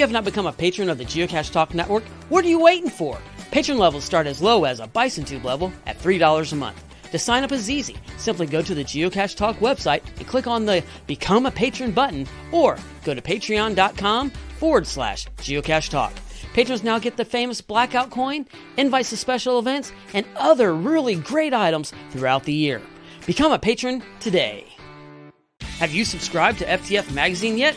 you have not become a patron of the Geocache Talk Network, what are you waiting for? Patron levels start as low as a bison tube level at $3 a month. To sign up is easy. Simply go to the Geocache Talk website and click on the Become a Patron button, or go to patreon.com/Geocache Talk. Patrons now get the famous blackout coin, invites to special events, and other really great items throughout the year. Become a patron today. Have you subscribed to FTF Magazine yet?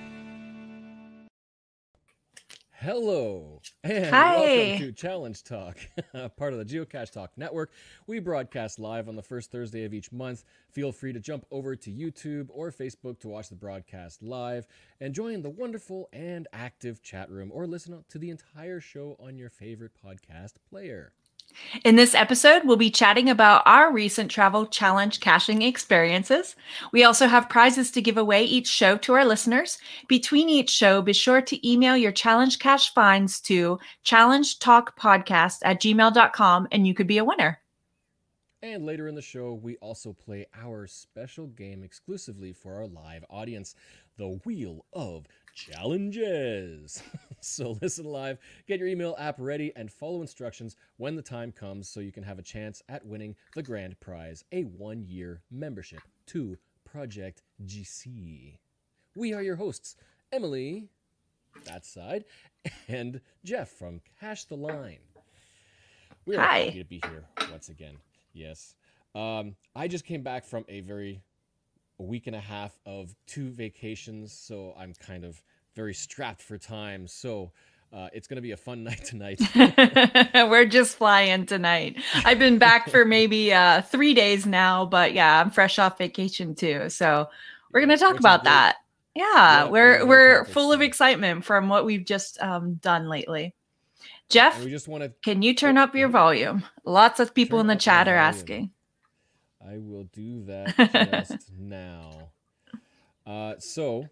Hello, and welcome to Challenge Talk, part of the Geocache Talk Network. We broadcast live on the first Thursday of each month. Feel free to jump over to YouTube or Facebook to watch the broadcast live and join the wonderful and active chat room, or listen to the entire show on your favorite podcast player. In this episode, we'll be chatting about our recent travel challenge caching experiences. We also have prizes to give away each show to our listeners. Between each show, be sure to email your challenge cache finds to challengetalkpodcast@gmail.com, and you could be a winner. And later in the show, we also play our special game exclusively for our live audience, the Wheel of Challenges. So listen live, get your email app ready, and follow instructions when the time comes so you can have a chance at winning the grand prize, a 1-year membership to Project GC. We are your hosts, Emily, that side, and Jeff from Cache the Line. We are happy to be here once again. Yes. I just came back from a week and a half of 2 vacations, so I'm kind of very strapped for time. So it's going to be a fun night tonight. We're just flying tonight. I've been back for maybe 3 days now, but yeah, I'm fresh off vacation too. So we're going to talk about that. Yeah, we're full of excitement from what we've just done lately. Jeff, can you turn up your volume? Lots of people in the chat are asking. I will do that just now. So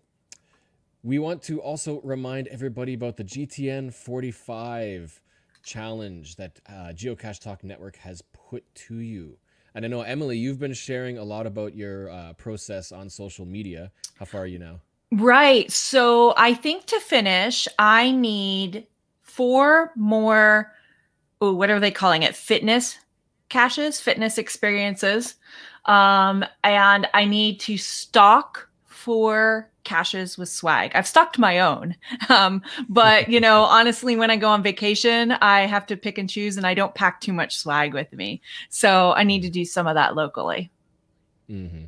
we want to also remind everybody about the GTN 45 challenge that Geocache Talk Network has put to you. And I know, Emily, you've been sharing a lot about your process on social media. How far are you now? Right. So I think to finish, I need 4 more, what are they calling it? Fitness caches, fitness experiences. And I need to stock 4 caches with swag. I've stocked my own. But, you know, honestly, when I go on vacation, I have to pick and choose, and I don't pack too much swag with me. So I need to do some of that locally. Mm-hmm.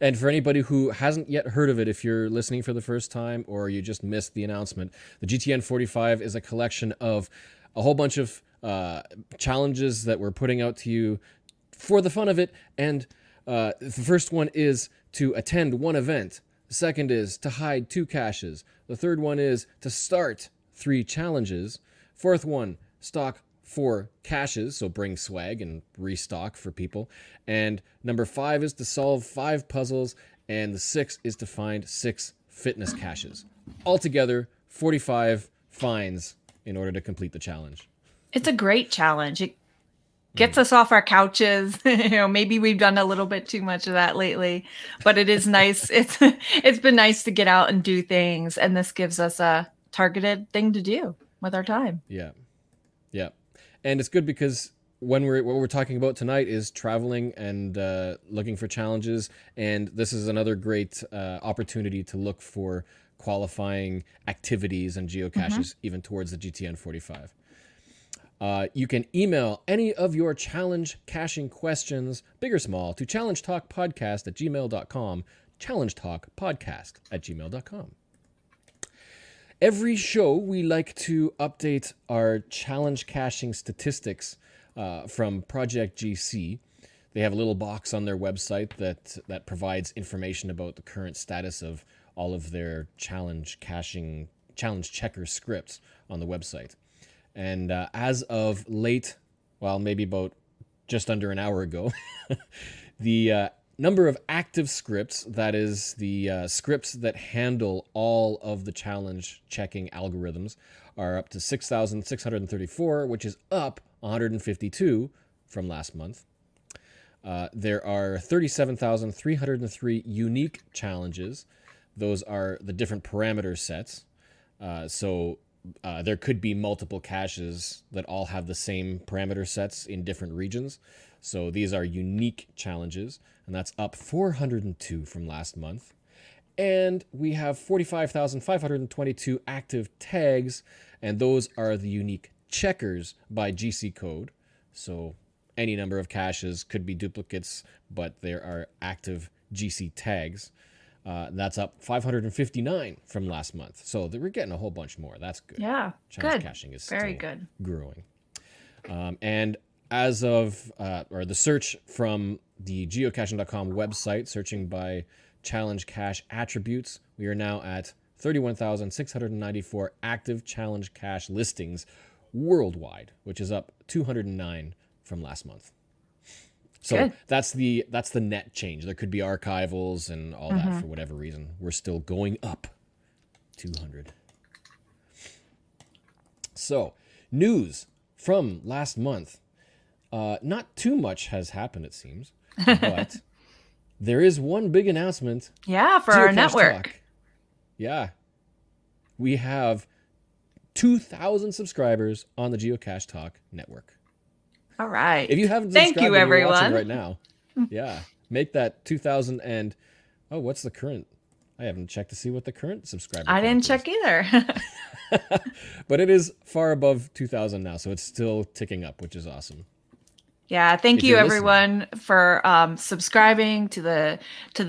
And for anybody who hasn't yet heard of it, if you're listening for the first time or you just missed the announcement, the GTN 45 is a collection of a whole bunch of challenges that we're putting out to you for the fun of it. And the first one is to attend 1 event. The second is to hide 2 caches. The third one is to start 3 challenges. Fourth one, stock 4 caches, so bring swag and restock for people. And number 5 is to solve 5 puzzles, and the 6th is to find 6 fitness caches. Altogether, 45 finds in order to complete the challenge. It's a great challenge. It gets us off our couches. You know, maybe we've done a little bit too much of that lately, but it is nice. It's been nice to get out and do things, and this gives us a targeted thing to do with our time. Yeah, yeah. And it's good because what we're talking about tonight is traveling and looking for challenges. And this is another great opportunity to look for qualifying activities and geocaches, even towards the GTN 45. You can email any of your challenge caching questions, big or small, to challengetalkpodcast@gmail.com, challengetalkpodcast@gmail.com. Every show, we like to update our challenge caching statistics from Project GC. They have a little box on their website that provides information about the current status of all of their challenge caching challenge checker scripts on the website. And as of late, well, maybe about just under an hour ago, the number of active scripts, that is the scripts that handle all of the challenge checking algorithms, are up to 6,634, which is up 152 from last month. There are 37,303 unique challenges. Those are the different parameter sets. So there could be multiple caches that all have the same parameter sets in different regions. So these are unique challenges, and that's up 402 from last month. And we have 45,522 active tags, and those are the unique checkers by GC code. So any number of caches could be duplicates, but there are active GC tags. That's up 559 from last month. So we're getting a whole bunch more. That's good. Yeah, challenge good. Caching is very still good. Growing. And as of, or the search from the geocaching.com website, searching by challenge cache attributes, we are now at 31,694 active challenge cache listings worldwide, which is up 209 from last month. So good. that's the net change. There could be archivals and all that for whatever reason. We're still going up 200. So news from last month. Not too much has happened, it seems, but there is one big announcement. Yeah, for our network. Talk. Yeah. We have 2,000 subscribers on the Geocache Talk Network. All right. If you haven't subscribed, thank you, everyone. You're watching right now. Yeah. Make that 2,000 and what's the current? I haven't checked to see what the current subscriber. I didn't check either. But it is far above 2,000 now, so it's still ticking up, which is awesome. Yeah, thank you everyone for subscribing to the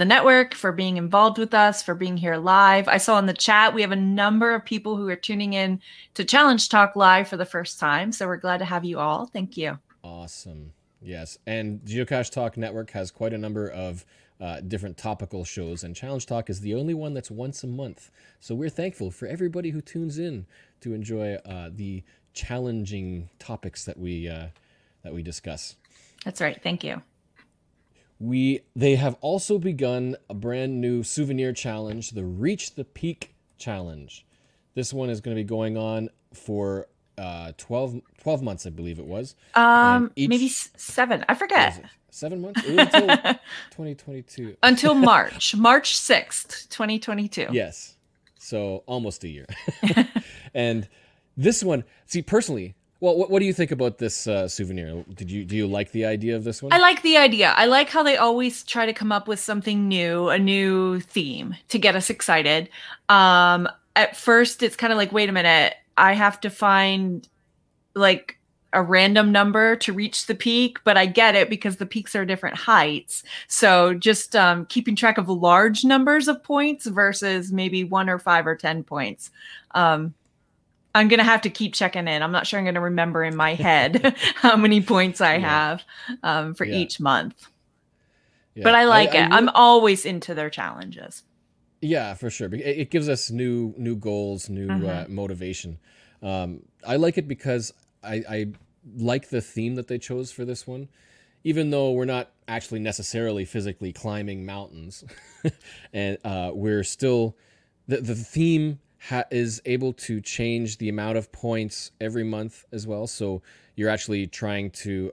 network, for being involved with us, for being here live. I saw in the chat we have a number of people who are tuning in to Challenge Talk live for the first time, so we're glad to have you all. Thank you. Awesome. Yes, and Geocache Talk Network has quite a number of different topical shows, and Challenge Talk is the only one that's once a month. So we're thankful for everybody who tunes in to enjoy the challenging topics that we discuss. That's right. Thank you. They have also begun a brand new souvenir challenge, the Reach the Peak Challenge. This one is going to be going on for 12 months, I believe it was. Maybe 7. I forget. 7 months? It was until 2022. Until March 6th, 2022. Yes. So almost a year. And this one, see, personally, well, what do you think about this souvenir? Do you like the idea of this one? I like the idea. I like how they always try to come up with something new, a new theme to get us excited. At first, it's kind of like, wait a minute, I have to find like a random number to reach the peak, but I get it because the peaks are different heights. So just keeping track of large numbers of points versus maybe 1 or 5 or 10 points. I'm going to have to keep checking in. I'm not sure I'm going to remember in my head how many points I have for each month. Yeah. But I like it. I'm always into their challenges. Yeah, for sure. It gives us new goals, new motivation. I like it because I like the theme that they chose for this one. Even though we're not actually necessarily physically climbing mountains, and we're still the theme is able to change the amount of points every month as well. So you're actually trying to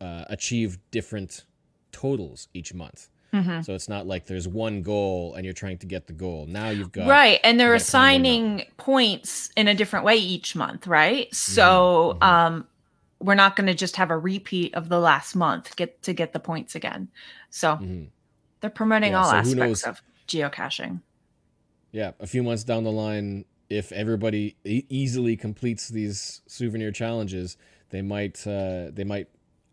achieve different totals each month. Mm-hmm. So it's not like there's one goal and you're trying to get the goal. Now you've got... Right, and they're assigning points in a different way each month, right? So we're not going to just have a repeat of the last month to get the points again. So they're promoting all aspects of geocaching. Yeah, a few months down the line, if everybody easily completes these souvenir challenges, they might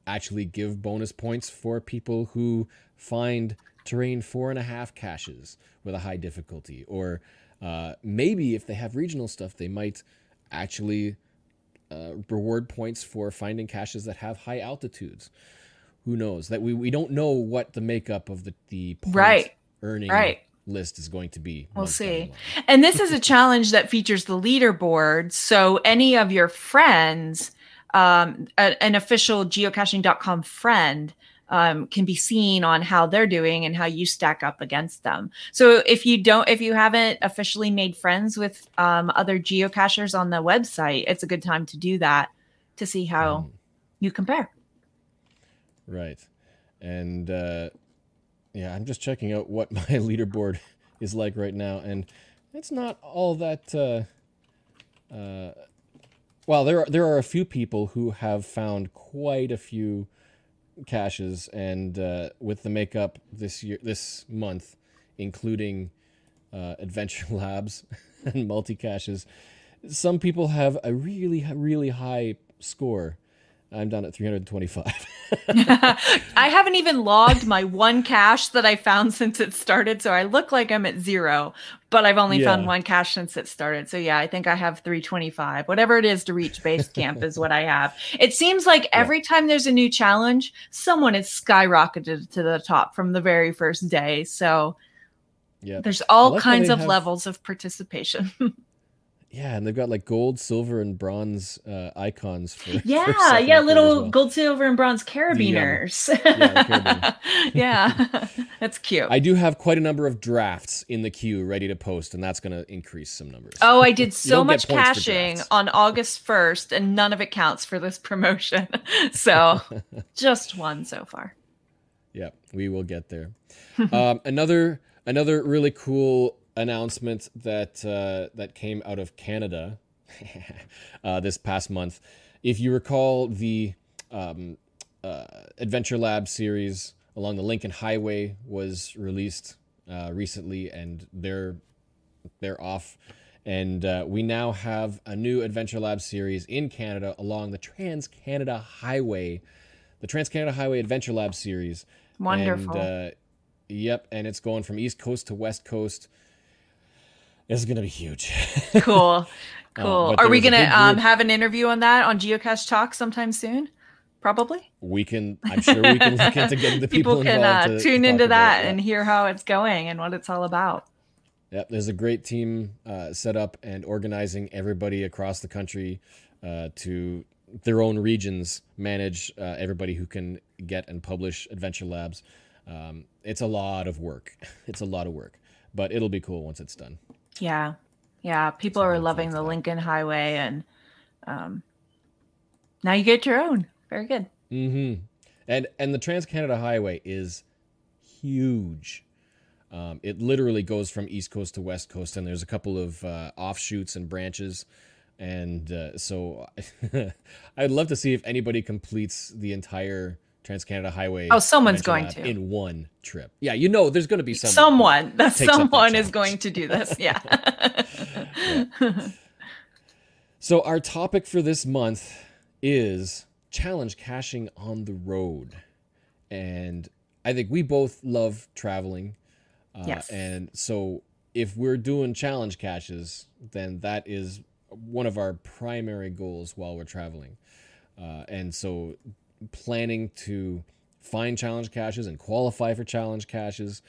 actually give bonus points for people who find terrain 4.5 caches with a high difficulty, or maybe if they have regional stuff, they might actually reward points for finding caches that have high altitudes. Who knows? That we don't know what the makeup of the point earning list is going to be. We'll see. And this is a challenge that features the leaderboard. So any of your friends, an official geocaching.com friend, can be seen on how they're doing and how you stack up against them. So if you haven't officially made friends with other geocachers on the website, it's a good time to do that to see how you compare. Right. And yeah, I'm just checking out what my leaderboard is like right now. And it's not all that, well, there are a few people who have found quite a few caches, and with the makeup this month, including Adventure Labs and multi-caches, some people have a really, really high score. I'm down at 325. I haven't even logged my one cache that I found since it started. So I look like I'm at zero, but I've only found one cache since it started. So yeah, I think I have 325. Whatever it is to reach base camp is what I have. It seems like every time there's a new challenge, someone is skyrocketed to the top from the very first day. So there's all kinds of levels of participation. Yeah, and they've got like gold, silver, and bronze icons. For little gold, silver, and bronze carabiners. The carabiner. That's cute. I do have quite a number of drafts in the queue ready to post, and that's going to increase some numbers. Oh, I did so much caching on August 1st, and none of it counts for this promotion. So just one so far. Yeah, we will get there. Another really cool announcement that came out of Canada this past month. If you recall the Adventure Lab series along the Lincoln Highway was released recently, and they're off. And we now have a new Adventure Lab series in Canada along the Trans-Canada Highway, Adventure Lab series. Wonderful. And, and it's going from East Coast to West Coast. This is going to be huge. Cool. Are we going to have an interview on that on Geocache Talk sometime soon? Probably. I'm sure we can look into getting the people involved. People can tune into that and hear how it's going and what it's all about. Yep. There's a great team set up and organizing everybody across the country to their own regions, manage everybody who can get and publish Adventure Labs. It's a lot of work. But it'll be cool once it's done. Yeah. People are loving the Lincoln Highway, and now you get your own. Very good. Mm-hmm. And the Trans-Canada Highway is huge. It literally goes from East Coast to West Coast, and there's a couple of offshoots and branches. And so I'd love to see if anybody completes the entire Trans-Canada Highway. Oh, someone's going to. In one trip. Yeah, there's going to be someone. Someone is going to do this, yeah. So our topic for this month is challenge caching on the road. And I think we both love traveling. Yes. And so if we're doing challenge caches, then that is one of our primary goals while we're traveling. And so planning to find challenge caches and qualify for challenge caches,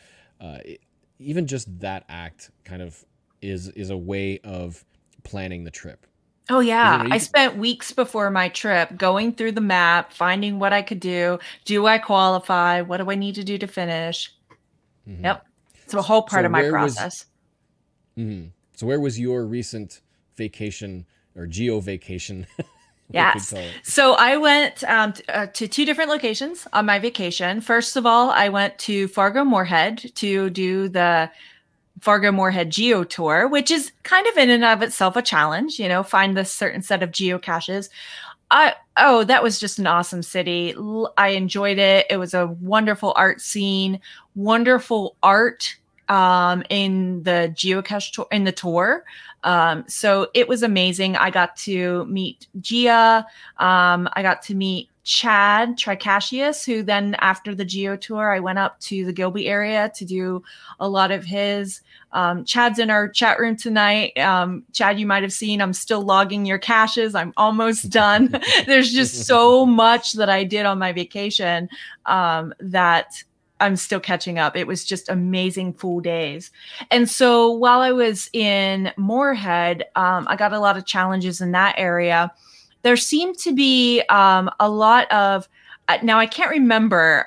even just that act kind of is a way of planning the trip. Oh yeah. I spent weeks before my trip going through the map, finding what I could do. Do I qualify? What do I need to do to finish? Mm-hmm. Yep. It's a whole part of my process. So where was your recent vacation or geo vacation? Yes. So I went to two different locations on my vacation. First of all, I went to Fargo Moorhead to do the Fargo Moorhead Geo Tour, which is kind of in and of itself a challenge, find this certain set of geocaches. That was just an awesome city. I enjoyed it. It was a wonderful art scene, wonderful art in the geocache tour, in the tour. So it was amazing. I got to meet Gia. I got to meet Chad Tricassius, who then after the geo tour, I went up to the Gilby area to do a lot of his. Chad's in our chat room tonight. Chad, you might have seen I'm still logging your caches. I'm almost done. There's just so much that I did on my vacation that I'm still catching up. It was just amazing full days. And so while I was in Moorhead, I got a lot of challenges in that area. There seemed to be a lot of, now I can't remember,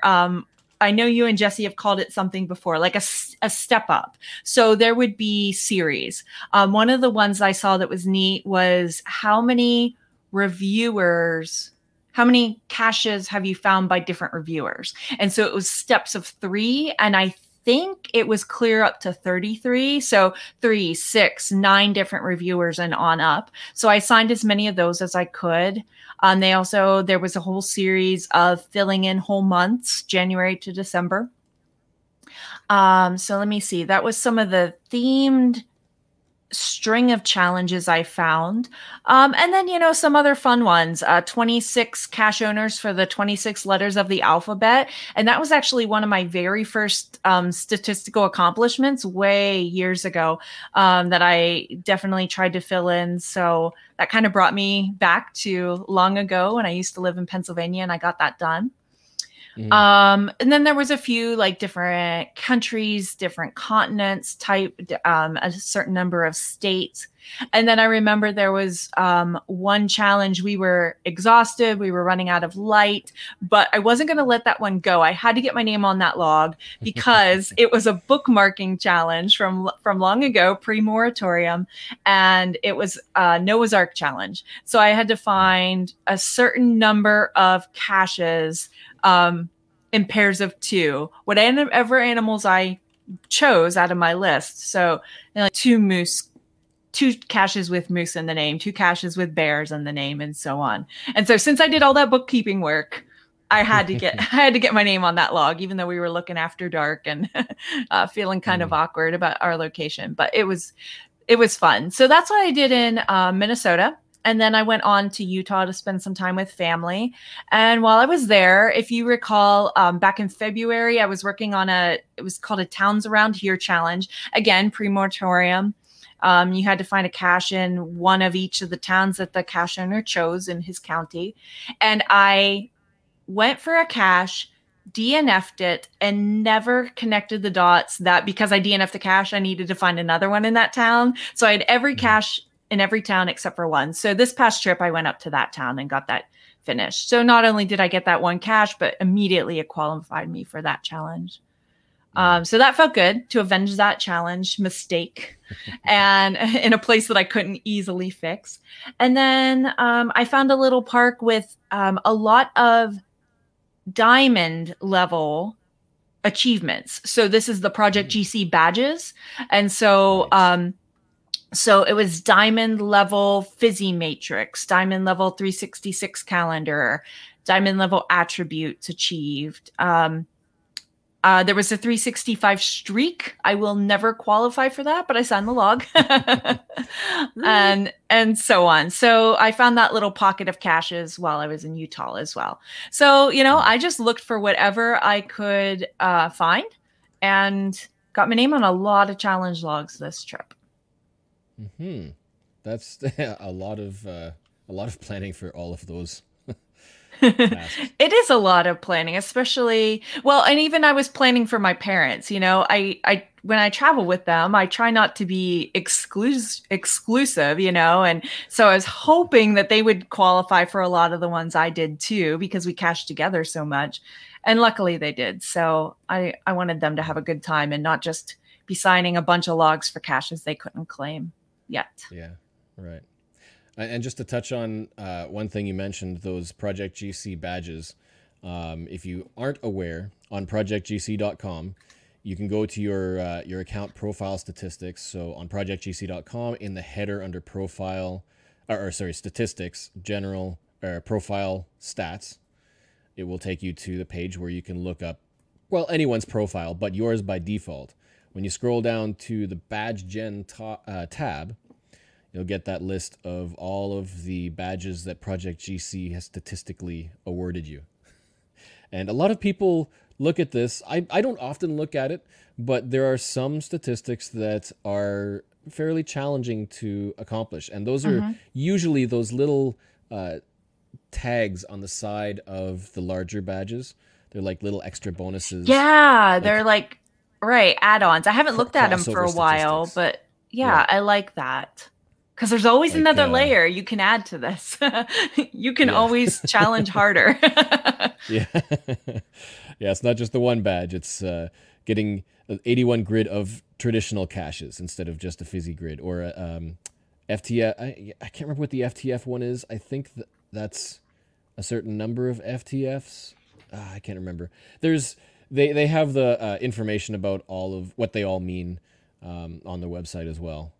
I know you and Jesse have called it something before, like a step up. So there would be series. One of the ones I saw that was neat was how many reviewers, how many caches have you found by different reviewers? And so it was steps of 3. And I think it was clear up to 33. So 3, 6, 9 different reviewers and on up. So I signed as many of those as I could. They also, there was a whole series of filling in whole months, January to December. So let me see. That was some of the themed string of challenges I found. And then, you know, some other fun ones, 26 cache owners for the 26 letters of the alphabet. And that was actually one of my very first statistical accomplishments way years ago that I definitely tried to fill in. So that kind of brought me back to long ago when I used to live in Pennsylvania and I got that done. Mm-hmm. And then there was a few like different countries, different continents type, a certain number of states. And then I remember there was one challenge. We were exhausted. We were running out of light, but I wasn't going to let that one go. I had to get my name on that log because it was a bookmarking challenge from long ago, pre-moratorium. And it was Noah's Ark challenge. So I had to find a certain number of caches in pairs of 2, whatever animals I chose out of my list. So you know, like 2 moose, 2 caches with moose in the name, 2 caches with bears in the name, and so on. And so since I did all that bookkeeping work, I had to get my name on that log, even though we were looking after dark and feeling kind of awkward about our location. But it was fun. So that's what I did in Minnesota. And then I went on to Utah to spend some time with family. And while I was there, if you recall, back in February, I was working on it was called a Towns Around Here Challenge. Again, pre-moratorium. You had to find a cache in one of each of the towns that the cache owner chose in his county. And I went for a cache, DNF'd it, and never connected the dots that because I DNF'd the cache, I needed to find another one in that town. So I had every cache in every town except for one. So this past trip, I went up to that town and got that finished. So not only did I get that one cache, but immediately it qualified me for that challenge. So that felt good to avenge that challenge mistake and in a place that I couldn't easily fix. And then I found a little park with a lot of diamond level achievements. So this is the Project GC badges. And so, so it was diamond level fizzy matrix, diamond level 366 calendar, diamond level attributes achieved. There was a 365 streak. I will never qualify for that, but I signed the log and so on. So I found that little pocket of caches while I was in Utah as well. So, you know, I just looked for whatever I could find and got my name on a lot of challenge logs this trip. Hmm. That's a lot of planning for all of those. It is a lot of planning, especially, well, and even I was planning for my parents, you know, I when I travel with them, I try not to be exclusive, you know, and so I was hoping that they would qualify for a lot of the ones I did too, because we cashed together so much and luckily they did. So I wanted them to have a good time and not just be signing a bunch of logs for caches they couldn't claim yet. Yeah, right. And just to touch on one thing you mentioned, those Project GC badges. If you aren't aware, on projectgc.com, you can go to your account profile statistics. So on projectgc.com, in the header under profile, or statistics, general, or profile stats, it will take you to the page where you can look up, well, anyone's profile, but yours by default. When you scroll down to the badge gen tab, you'll get that list of all of the badges that Project GC has statistically awarded you. And a lot of people look at this. I don't often look at it, but there are some statistics that are fairly challenging to accomplish. And those are usually those little tags on the side of the larger badges They're like little extra bonuses. Yeah, they're like add-ons. I haven't looked at them for a while, but yeah, I like that. Because there's always like, another layer you can add to this. You can always challenge harder. It's not just the one badge. It's getting an 81 grid of traditional caches instead of just a fizzy grid or a FTF. I can't remember what the FTF one is. I think that's a certain number of FTFs. I can't remember. They have the information about all of what they all mean on their website as well.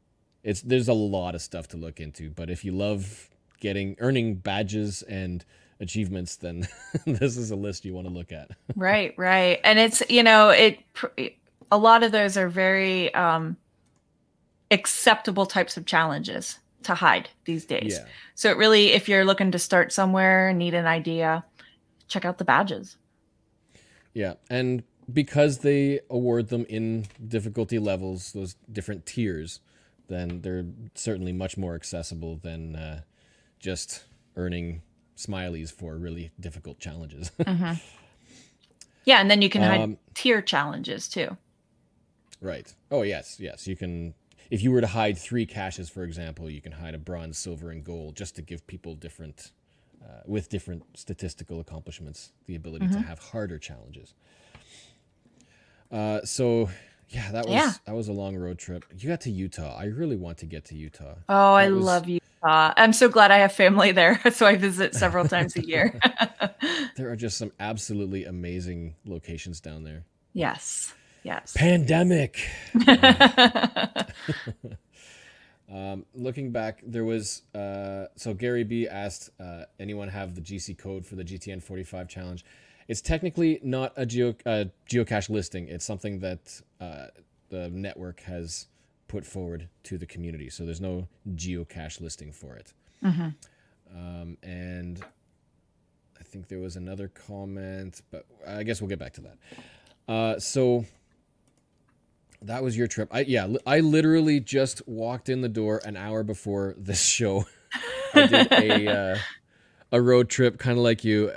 There's a lot of stuff to look into, but if you love earning badges and achievements, then this is a list you want to look at. Right. And it's, a lot of those are very acceptable types of challenges to hide these days. Yeah. So it really, if you're looking to start somewhere, need an idea, check out the badges. Yeah. And because they award them in difficulty levels, those different tiers, then they're certainly much more accessible than just earning smileys for really difficult challenges. Mm-hmm. Yeah, and then you can hide tier challenges too. Right. Oh, yes. You can, if you were to hide 3 caches, for example, you can hide a bronze, silver, and gold just to give people with different statistical accomplishments, the ability to have harder challenges. That was a long road trip. You got to Utah. I really want to get to Utah. Oh, I love Utah. I'm so glad I have family there, so I visit several times a year. There are just some absolutely amazing locations down there. Yes. Pandemic. Looking back, there was so Gary B asked, anyone have the GC code for the GTN 45 challenge? It's technically not a geocache listing. It's something that the network has put forward to the community. So there's no geocache listing for it. Mm-hmm. And I think there was another comment, but I guess we'll get back to that. So that was your trip. I literally just walked in the door an hour before this show. I did a road trip, kind of like you.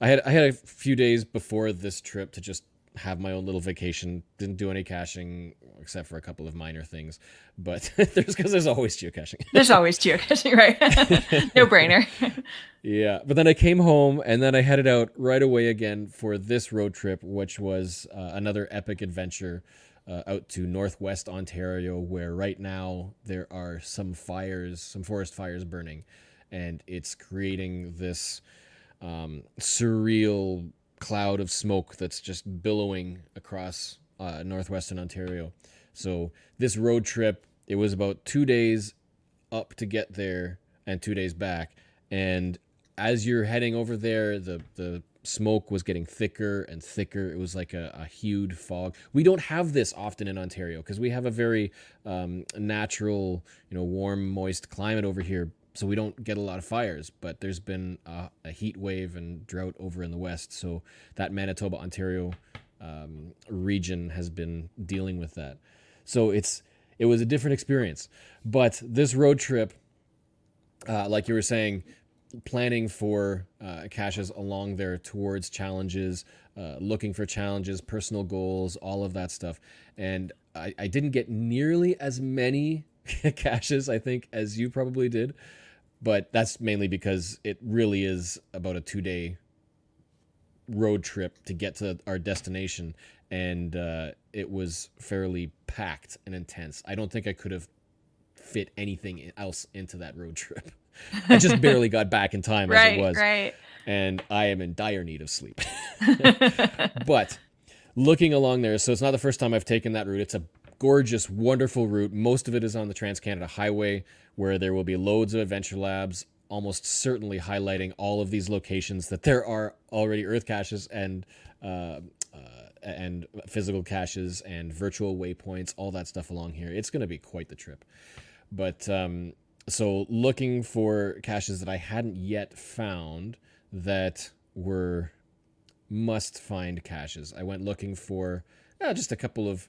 I had a few days before this trip to just have my own little vacation. Didn't do any caching except for a couple of minor things, but there's always geocaching. There's always geocaching, right? No brainer. Yeah, but then I came home and then I headed out right away again for this road trip, which was another epic adventure out to Northwest Ontario, where right now there are some forest fires burning, and it's creating this surreal cloud of smoke that's just billowing across northwestern Ontario. So this road trip, it was about 2 days up to get there and 2 days back. And as you're heading over there, the smoke was getting thicker and thicker. It was like a huge fog. We don't have this often in Ontario because we have a very natural, warm, moist climate over here. So we don't get a lot of fires, but there's been a heat wave and drought over in the west. So that Manitoba, Ontario region has been dealing with that. So it was a different experience. But this road trip, like you were saying, planning for caches along there towards challenges, looking for challenges, personal goals, all of that stuff. And I didn't get nearly as many caches, I think, as you probably did. But that's mainly because it really is about a 2-day road trip to get to our destination. And it was fairly packed and intense. I don't think I could have fit anything else into that road trip. I just barely got back in time as it was. Right. And I am in dire need of sleep. But looking along there, so it's not the first time I've taken that route. It's a gorgeous, wonderful route. Most of it is on the Trans-Canada Highway, where there will be loads of adventure labs, almost certainly highlighting all of these locations that there are already earth caches and physical caches and virtual waypoints, all that stuff along here. It's going to be quite the trip. But so looking for caches that I hadn't yet found that were must-find caches. I went looking for just a couple of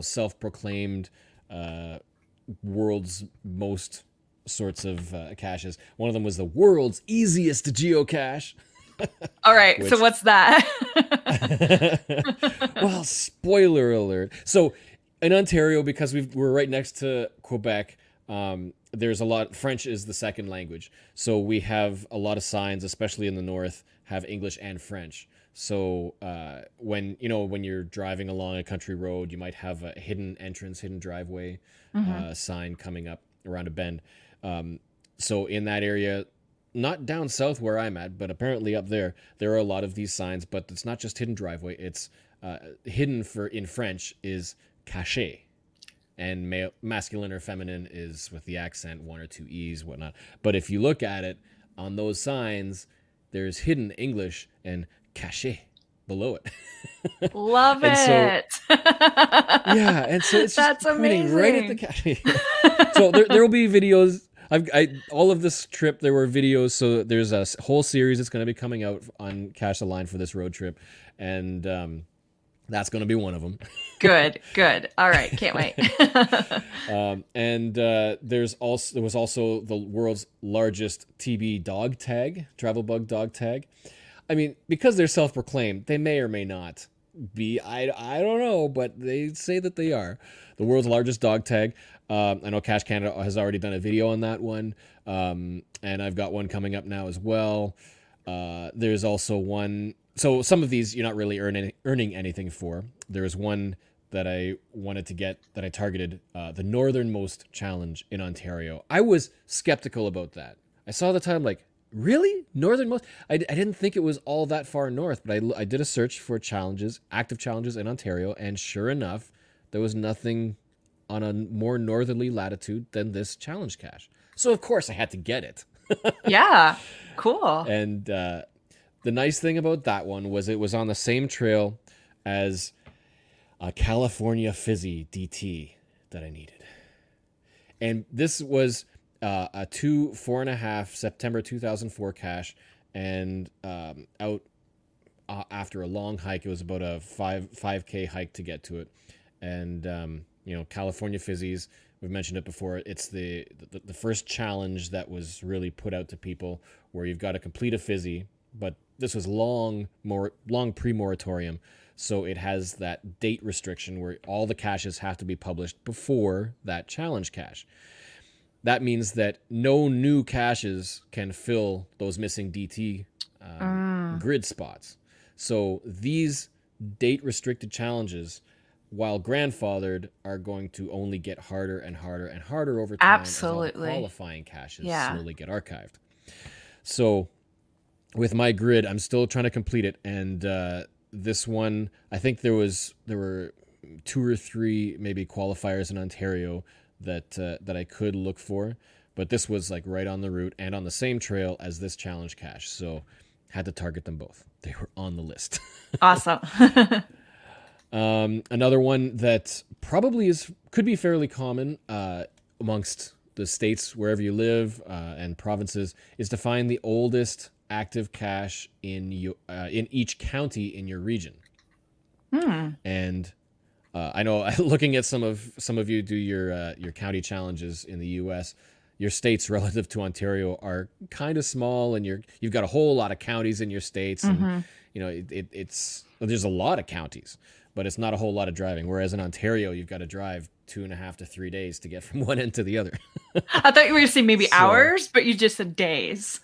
self-proclaimed world's most sorts of caches. One of them was the world's easiest to geocache. All right. Which... So what's that? Well, spoiler alert. So in Ontario, because we're right next to Quebec, there's a lot. French is the second language. So we have a lot of signs, especially in the north, have English and French. So when you're driving along a country road, you might have a hidden entrance, hidden driveway sign coming up around a bend. So in that area, not down south where I'm at, but apparently up there, there are a lot of these signs. But it's not just hidden driveway. It's hidden for in French is caché. And masculine or feminine is with the accent, one or two E's, whatnot. But if you look at it on those signs, there's hidden English and caché below it. Love it. So, yeah, and so it's just pointing right at the caché. So there will be videos. All of this trip, there were videos. So there's a whole series that's going to be coming out on Cache the Line for this road trip, and that's going to be one of them. Good. All right, can't wait. There was also the world's largest TB dog tag, travel bug dog tag. I mean, because they're self-proclaimed, they may or may not be. I don't know, but they say that they are the world's largest dog tag. I know Cache Canada has already done a video on that one, and I've got one coming up now as well. There's also one. So some of these you're not really earning anything for. There is one that I wanted to get that I targeted, the northernmost challenge in Ontario. I was skeptical about that. I saw the time like, really? Northernmost? I didn't think it was all that far north, but I did a search for challenges, active challenges in Ontario, and sure enough, there was nothing on a more northerly latitude than this challenge cache. So, of course, I had to get it. Yeah, cool. And the nice thing about that one was it was on the same trail as a California Fizzy DT that I needed. And this was... a 4.5 September 2004 cache, and out after a long hike. It was about a 5K hike to get to it, and California Fizzies. We've mentioned it before. It's the first challenge that was really put out to people where you've got to complete a fizzy, but this was long pre-moratorium, so it has that date restriction where all the caches have to be published before that challenge cache. That means that no new caches can fill those missing DT grid spots. So these date-restricted challenges, while grandfathered, are going to only get harder and harder and harder over time. Absolutely. As all the qualifying caches slowly get archived. So with my grid, I'm still trying to complete it. And this one, I think there were 2 or 3 maybe qualifiers in Ontario that I could look for, but this was like right on the route and on the same trail as this challenge cache, so had to target them both. They were on the list. Awesome. Another one that probably could be fairly common amongst the states wherever you live and provinces is to find the oldest active cache in each county in your region. And I know, looking at some of you do your county challenges in the U.S., your states relative to Ontario are kind of small, and you've got a whole lot of counties in your states, and it's there's a lot of counties, but it's not a whole lot of driving. Whereas in Ontario, you've got to drive 2.5 to 3 days to get from one end to the other. I thought you were going to say maybe hours, but you just said days.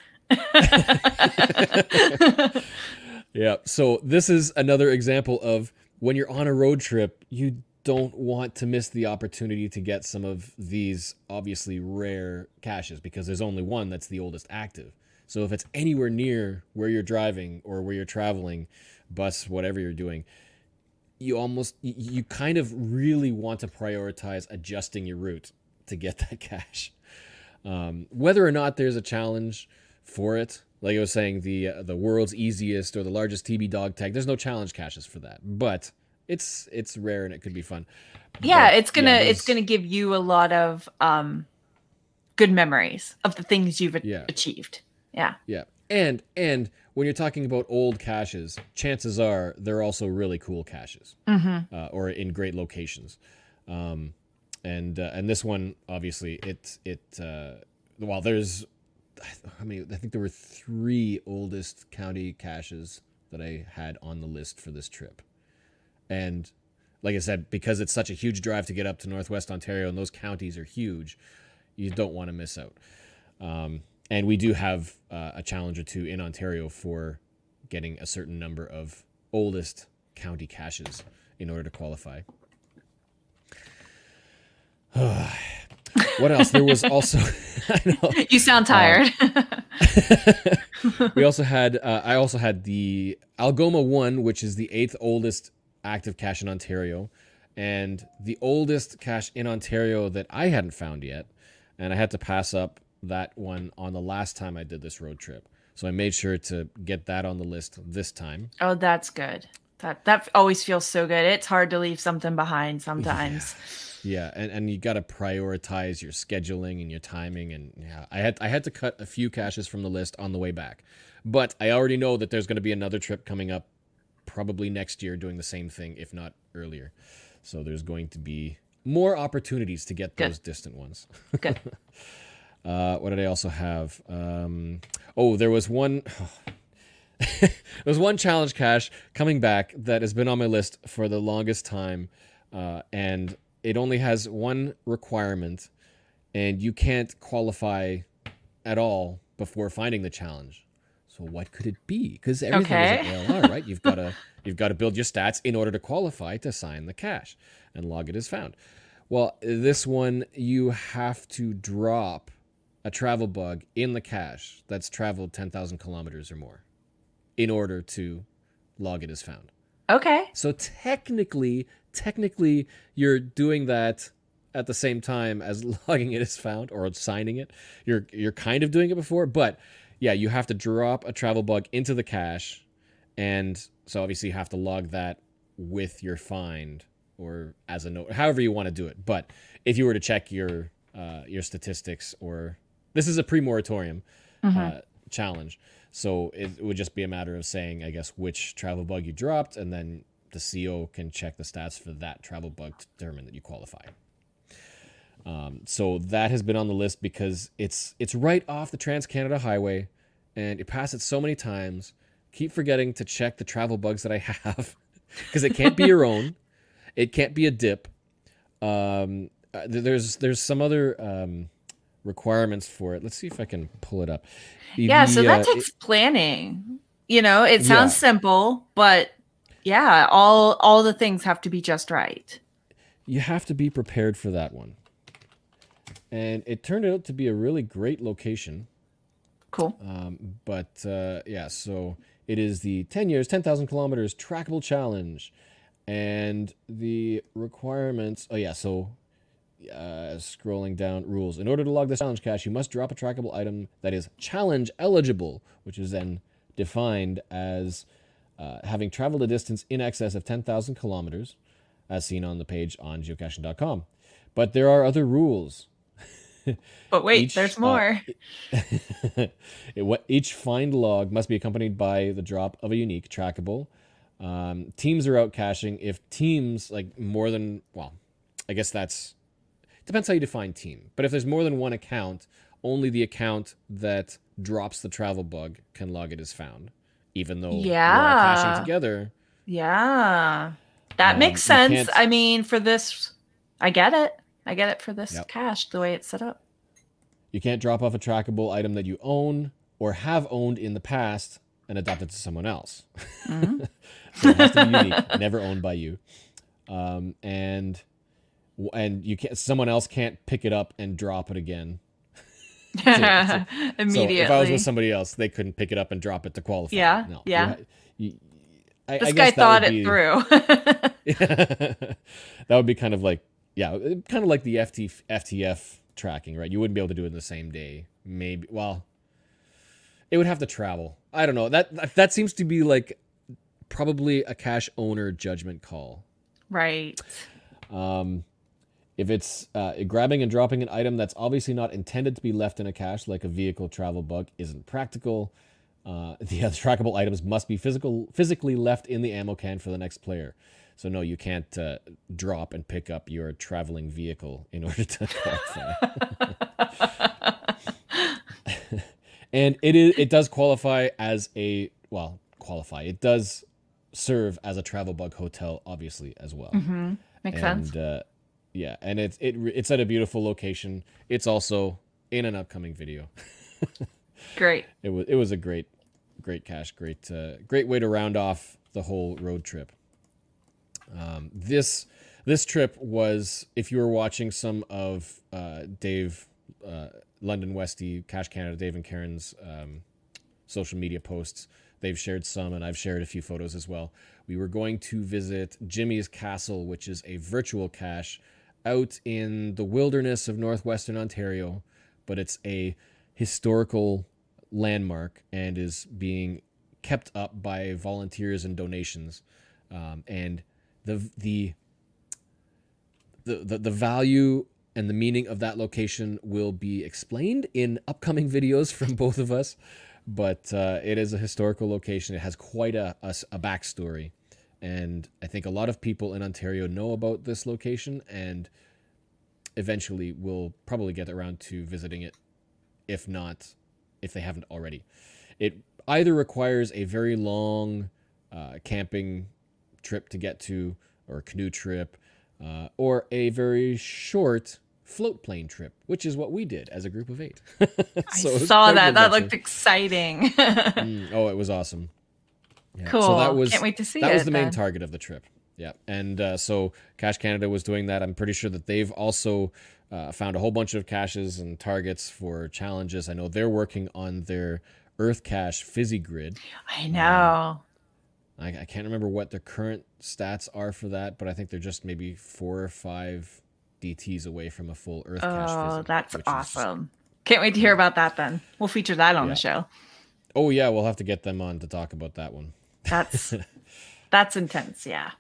Yeah. So this is another example of. When you're on a road trip, you don't want to miss the opportunity to get some of these obviously rare caches because there's only one that's the oldest active. So if it's anywhere near where you're driving or where you're traveling, bus, whatever you're doing, you kind of really want to prioritize adjusting your route to get that cache. Whether or not there's a challenge for it, like I was saying, the world's easiest or the largest TB dog tag. There's no challenge caches for that, but it's rare and it could be fun. Yeah, but, it's gonna give you a lot of good memories of the things you've achieved. Yeah. Yeah, and when you're talking about old caches, chances are they're also really cool caches or in great locations. And this one obviously there's. how many? I think there were 3 oldest county caches that I had on the list for this trip. And like I said, because it's such a huge drive to get up to Northwest Ontario, and those counties are huge, you don't want to miss out. And we do have a challenge or two in Ontario for getting a certain number of oldest county caches in order to qualify. What else? There was also... I know, you sound tired. We also had... I also had the Algoma One, which is the 8th oldest active cache in Ontario. And the oldest cache in Ontario that I hadn't found yet. And I had to pass up that one on the last time I did this road trip. So I made sure to get that on the list this time. Oh, that's good. That always feels so good. It's hard to leave something behind sometimes. Yeah. And you got to prioritize your scheduling and your timing. And yeah, I had to cut a few caches from the list on the way back. But I already know that there's going to be another trip coming up probably next year doing the same thing, if not earlier. So there's going to be more opportunities to get those distant ones. Good. What did I also have? There was one. There was one challenge cache coming back that has been on my list for the longest time, and it only has one requirement, and you can't qualify at all before finding the challenge. So what could it be? Because everything is an ALR, right? You've got to build your stats in order to qualify to sign the cache and log it as found. Well, this one, you have to drop a travel bug in the cache that's traveled 10,000 kilometers or more in order to log it as found. Okay. So technically, you're doing that at the same time as logging it as found or signing it. You're kind of doing it before, but yeah, you have to drop a travel bug into the cache, and so obviously you have to log that with your find or as a note, however you want to do it. But if you were to check your statistics, or this is a pre-moratorium challenge, so it would just be a matter of saying, I guess, which travel bug you dropped, and then the CO can check the stats for that travel bug to determine that you qualify. So that has been on the list because it's right off the Trans-Canada Highway, and you pass it so many times, keep forgetting to check the travel bugs that I have, because it can't be your own. It can't be a dip. There's some other requirements for it. Let's see if I can pull it up. So that takes planning. It sounds simple, but yeah, all the things have to be just right. You have to be prepared for that one. And it turned out to be a really great location. Cool. So it is the 10 years, 10,000 kilometers trackable challenge. And the requirements... scrolling down, rules. In order to log this challenge cache, you must drop a trackable item that is challenge eligible, which is then defined as having traveled a distance in excess of 10,000 kilometers, as seen on the page on geocaching.com. But there are other rules. But wait, there's more. Each find log must be accompanied by the drop of a unique trackable. Teams are out caching if teams, like more than, well, I guess that's, depends how you define team. But if there's more than one account, only the account that drops the travel bug can log it as found, even though we're all caching together. Yeah, that makes sense. I mean, for this, I get it. I get it for this cache, the way it's set up. You can't drop off a trackable item that you own or have owned in the past and adopt it to someone else. Mm-hmm. So it has to be unique, never owned by you. And you can't, someone else can't pick it up and drop it again. Immediately. So if I was with somebody else, they couldn't pick it up and drop it to qualify. Yeah. No, yeah. I guess guy thought it through. That would be kind of like, kind of like the FTF tracking, right? You wouldn't be able to do it in the same day. Maybe. Well, it would have to travel. I don't know. That seems to be like probably a cache owner judgment call. Right. If it's grabbing and dropping an item that's obviously not intended to be left in a cache, like a vehicle travel bug, isn't practical. The other trackable items must be physically left in the ammo can for the next player. So no, you can't drop and pick up your traveling vehicle in order to qualify. And it does qualify as it does serve as a travel bug hotel, obviously, as well. Mm-hmm. Makes sense. Yeah, and it's at a beautiful location. It's also in an upcoming video. Great. It was a great cache, great way to round off the whole road trip. This trip was, if you were watching some of Dave, London Westie, Cache Canada, Dave and Karen's social media posts, they've shared some, and I've shared a few photos as well. We were going to visit Jimmy's Castle, which is a virtual cache out in the wilderness of northwestern Ontario, but it's a historical landmark and is being kept up by volunteers and donations. And the value and the meaning of that location will be explained in upcoming videos from both of us. But it is a historical location. It has quite a backstory. And I think a lot of people in Ontario know about this location, and eventually will probably get around to visiting it, if they haven't already. It either requires a very long camping trip to get to, or a canoe trip, or a very short float plane trip, which is what we did as a group of 8. So I saw that. That looked exciting. Oh, it was awesome. Yeah. Cool. So can't wait to see it. That was the main target of the trip. Yeah. And so Cache Canada was doing that. I'm pretty sure that they've also found a whole bunch of caches and targets for challenges. I know they're working on their Earth Cache Fizzy Grid. I know. I can't remember what their current stats are for that, but I think they're just maybe 4 or 5 DTs away from a full Earth Cache Fizzy. Oh, that's awesome. Can't wait to hear about that then. We'll feature that on the show. Oh, yeah. We'll have to get them on to talk about that one. That's intense. Yeah.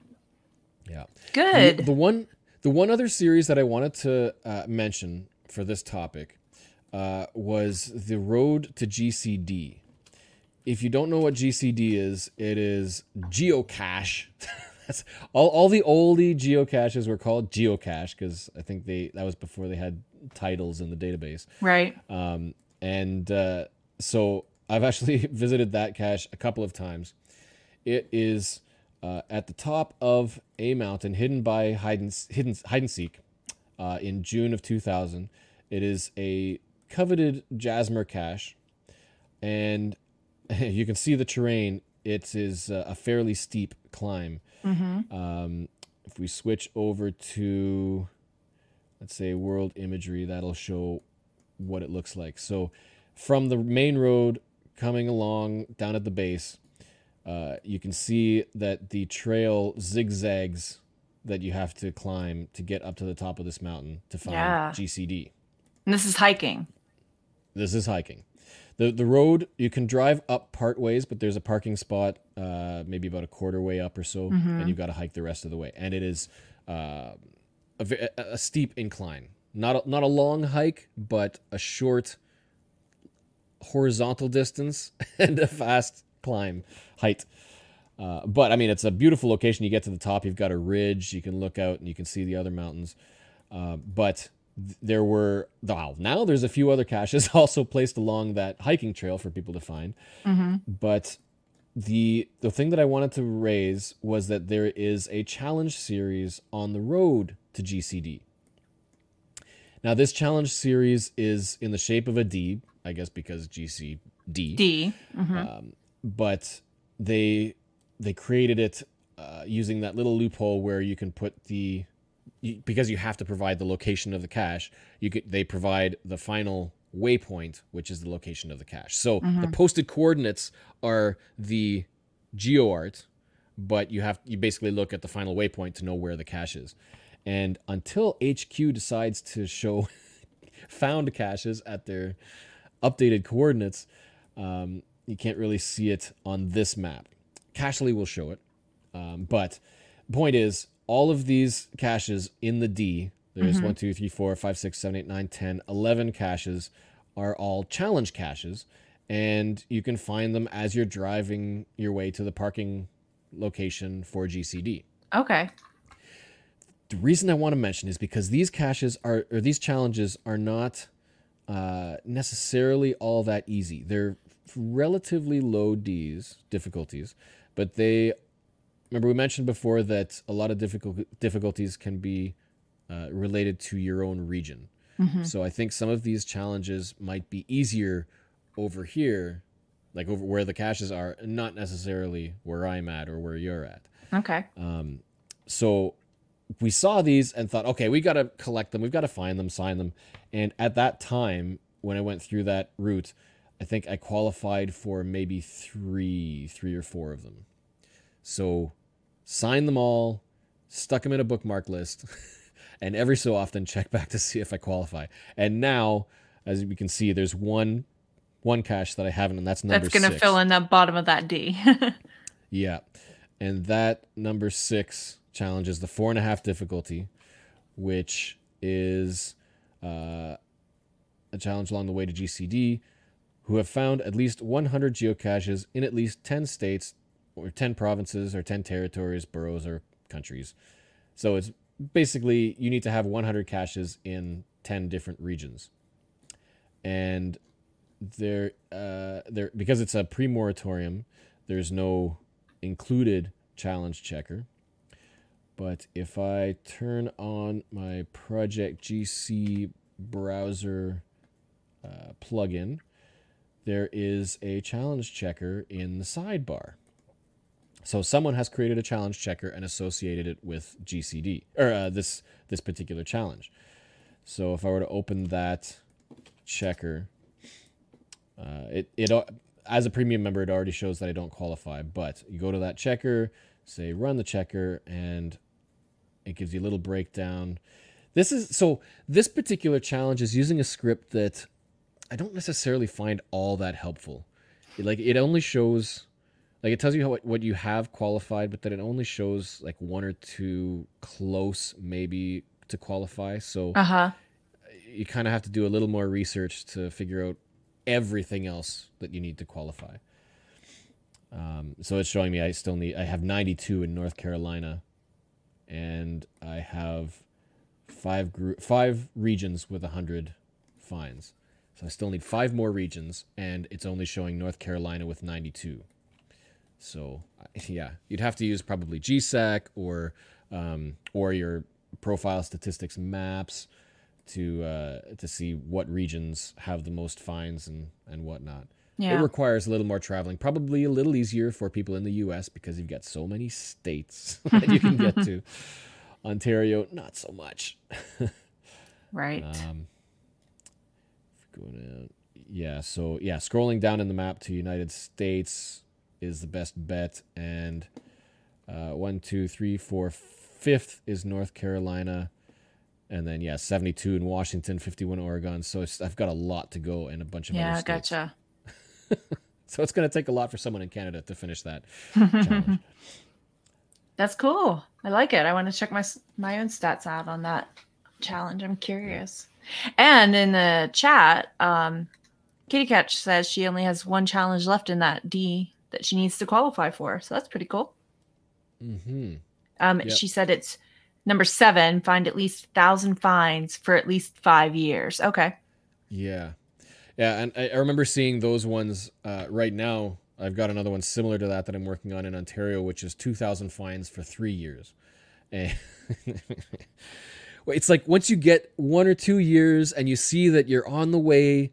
Yeah. Good. The one other series that I wanted to mention for this topic was the Road to GCD. If you don't know what GCD is, it is geocache. That's all the oldie geocaches were called geocache, because I think that was before they had titles in the database. Right. So I've actually visited that cache a couple of times. It is at the top of a mountain hidden by hide and seek in June of 2000. It is a coveted Jasmer cache, and you can see the terrain. It is a fairly steep climb. Mm-hmm. If we switch over to, let's say, world imagery, that'll show what it looks like. So from the main road coming along down at the base, you can see that the trail zigzags that you have to climb to get up to the top of this mountain to find GCD. And this is hiking. The road, you can drive up part ways, but there's a parking spot maybe about a quarter way up or so, mm-hmm. and you've got to hike the rest of the way. And it is a steep incline. Not a long hike, but a short horizontal distance and a fast climb height. But, I mean, it's a beautiful location. You get to the top, you've got a ridge. You can look out and you can see the other mountains. But... now there's a few other caches also placed along that hiking trail for people to find. Mm-hmm. But the thing that I wanted to raise was that there is a challenge series on the road to GCD. Now, this challenge series is in the shape of a D, I guess, because GCD. D. Mm-hmm. But they created it using that little loophole where you can put because you have to provide the location of the cache, they provide the final waypoint, which is the location of the cache. So mm-hmm. the posted coordinates are the GeoArt, but you basically look at the final waypoint to know where the cache is. And until HQ decides to show found caches at their updated coordinates, you can't really see it on this map. Cachely will show it, but the point is, all of these caches in the D, there's mm-hmm. 1, 2, 3, 4, 5, 6, 7, 8, 9, 10, 11 caches are all challenge caches. And you can find them as you're driving your way to the parking location for GCD. Okay. The reason I want to mention is because these challenges are not necessarily all that easy. They're relatively low D's, difficulties, but they, remember we mentioned before that a lot of difficulties can be related to your own region. Mm-hmm. So I think some of these challenges might be easier over here, like over where the caches are, not necessarily where I'm at or where you're at. Okay. So we saw these and thought, okay, we got to collect them. We've got to find them, sign them. And at that time, when I went through that route, I think I qualified for maybe three or four of them. So signed them all, stuck them in a bookmark list, and every so often check back to see if I qualify. And now, as we can see, there's one cache that I haven't, and that's number 6. That's going to fill in the bottom of that D. Yeah. And that number 6 challenge is the 4.5 difficulty, which is a challenge along the way to GCD, who have found at least 100 geocaches in at least 10 states or 10 provinces or 10 territories, boroughs, or countries. So it's basically you need to have 100 caches in 10 different regions. And there because it's a pre-moratorium, there's no included challenge checker. But if I turn on my Project GC browser plugin, there is a challenge checker in the sidebar. So someone has created a challenge checker and associated it with GCD, or this particular challenge. So if I were to open that checker, it as a premium member, it already shows that I don't qualify. But you go to that checker, say run the checker, and it gives you a little breakdown. This particular challenge is using a script that I don't necessarily find all that helpful. It only shows. It tells you what you have qualified, but then it only shows one or two close maybe to qualify. So you kind of have to do a little more research to figure out everything else that you need to qualify. So it's showing me I have 92 in North Carolina, and I have five regions with 100 finds. So I still need 5 more regions, and it's only showing North Carolina with 92. So yeah, you'd have to use probably GSAC or your profile statistics maps to see what regions have the most finds and whatnot. Yeah. It requires a little more traveling, probably a little easier for people in the U.S. because you've got so many states that you can get to. Ontario, not so much. Right. Going down. Yeah. So yeah, scrolling down in the map to United States is the best bet, and 5th is North Carolina, and then 72 in Washington, 51 Oregon. So I've got a lot to go and a bunch of other states. Gotcha. So it's going to take a lot for someone in Canada to finish that challenge. That's cool. I like it. I want to check my own stats out on that challenge. I'm curious. And in the chat, Kitty Catch says she only has one challenge left in that D that she needs to qualify for. So that's pretty cool. Mm-hmm. Yep. She said it's number 7, find at least 1,000 finds for at least 5 years. Okay. Yeah. Yeah. And I remember seeing those ones right now. I've got another one similar to that I'm working on in Ontario, which is 2,000 finds for 3 years. And it's once you get 1 or 2 years and you see that you're on the way,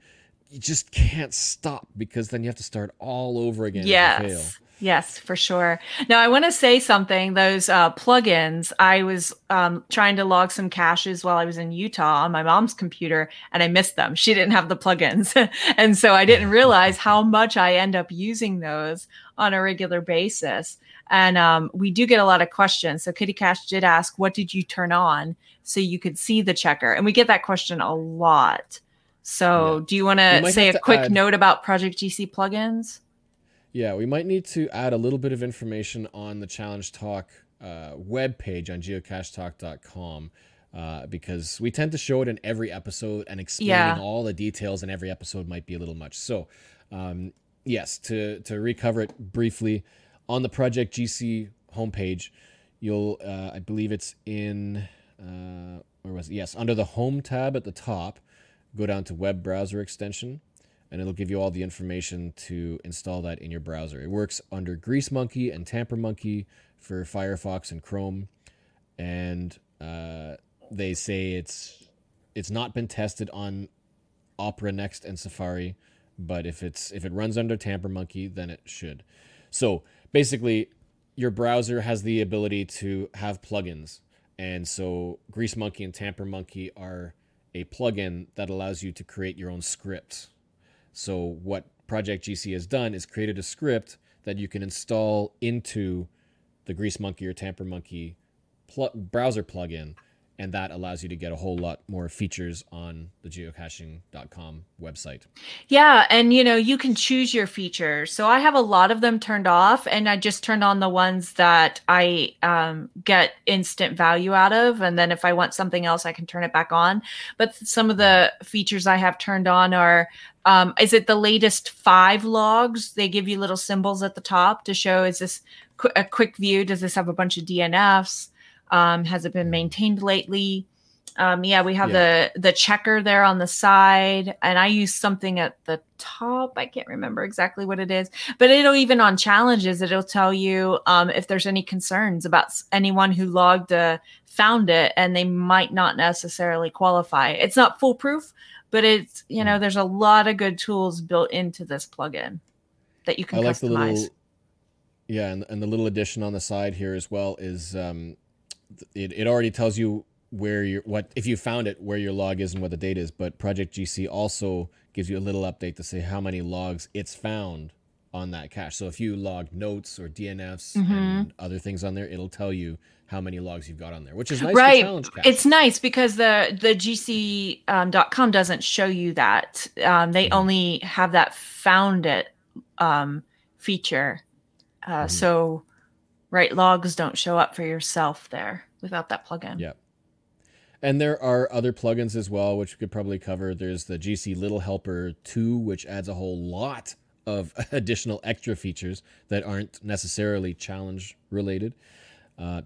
you just can't stop, because then you have to start all over again. Yes. If you fail. Yes, for sure. Now I want to say something. Those plugins, I was trying to log some caches while I was in Utah on my mom's computer, and I missed them. She didn't have the plugins. And so I didn't realize how much I end up using those on a regular basis. And we do get a lot of questions. So Kitty Cash did ask, what did you turn on so you could see the checker? And we get that question a lot. So do you want to say a quick note about Project GC plugins? Yeah, we might need to add a little bit of information on the Challenge Talk webpage on geocachetalk.com because we tend to show it in every episode, and explaining all the details in every episode might be a little much. So yes, to recover it briefly, on the Project GC homepage, you'll, I believe it's in, under the Home tab at the top, Go down to web browser extension, and it'll give you all the information to install that in your browser. It works under Grease Monkey and Tamper Monkey for Firefox and Chrome. And they say it's not been tested on Opera Next and Safari, but if it runs under Tamper Monkey, then it should. So basically, your browser has the ability to have plugins. And so Grease Monkey and Tamper Monkey are a plugin that allows you to create your own scripts. So what Project GC has done is created a script that you can install into the Grease Monkey or Tamper Monkey browser plugin, and that allows you to get a whole lot more features on the geocaching.com website. Yeah, and you can choose your features. So I have a lot of them turned off, and I just turned on the ones that I get instant value out of. And then if I want something else, I can turn it back on. But some of the features I have turned on are, is it the latest 5 logs? They give you little symbols at the top to show, is this a quick view? Does this have a bunch of DNFs? Has it been maintained lately? We have the checker there on the side, and I use something at the top. I can't remember exactly what it is, but it'll even on challenges, it'll tell you if there's any concerns about anyone who logged found it, and they might not necessarily qualify. It's not foolproof, but it's, there's a lot of good tools built into this plugin that you can customize. And the little addition on the side here as well is... It already tells you if you found it, where your log is and what the date is. But Project GC also gives you a little update to say how many logs it's found on that cache. So if you log notes or DNFs and other things on there, it'll tell you how many logs you've got on there, which is nice. Right. For challenge cache. It's nice because the GC.com doesn't show you that. They only have that found it feature. So... Right, logs don't show up for yourself there without that plugin. Yeah, and there are other plugins as well, which we could probably cover. There's the GC Little Helper 2, which adds a whole lot of additional extra features that aren't necessarily challenge related.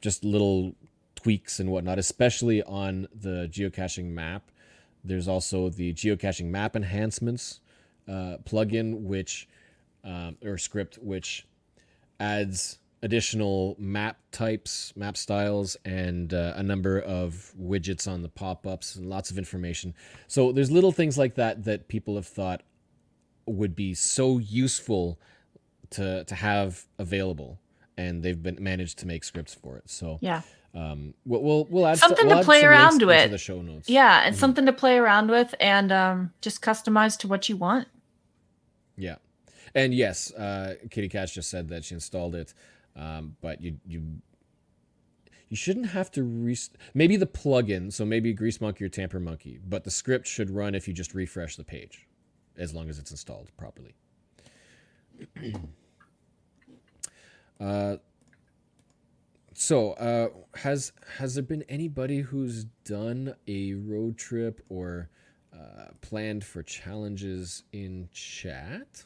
Just little tweaks and whatnot, especially on the geocaching map. There's also the geocaching map enhancements plugin, which or script, which adds additional map types, map styles, and a number of widgets on the pop-ups and lots of information. So there's little things like that people have thought would be so useful to have available, and they've been managed to make scripts for it. So we'll add something to play around with. The show notes. Yeah, and something to play around with and just customize to what you want. Yeah, and yes, Kitty Catch just said that she installed it. But you shouldn't have to maybe the plugin. So maybe Grease Monkey or Tamper Monkey, but the script should run if you just refresh the page, as long as it's installed properly. So has there been anybody who's done a road trip or planned for challenges in chat?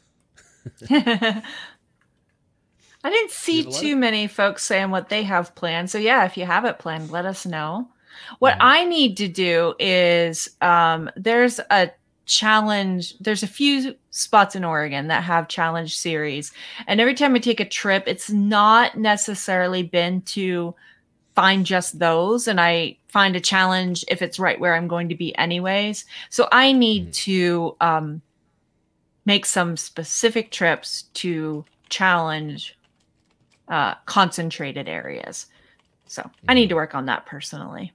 I didn't see too many folks saying what they have planned. So yeah, if you have it planned, let us know. What I need to do is there's a challenge. There's a few spots in Oregon that have challenge series. And every time I take a trip, it's not necessarily been to find just those. And I find a challenge if it's right where I'm going to be anyways. So I need to make some specific trips to challenge concentrated areas. So I need to work on that personally.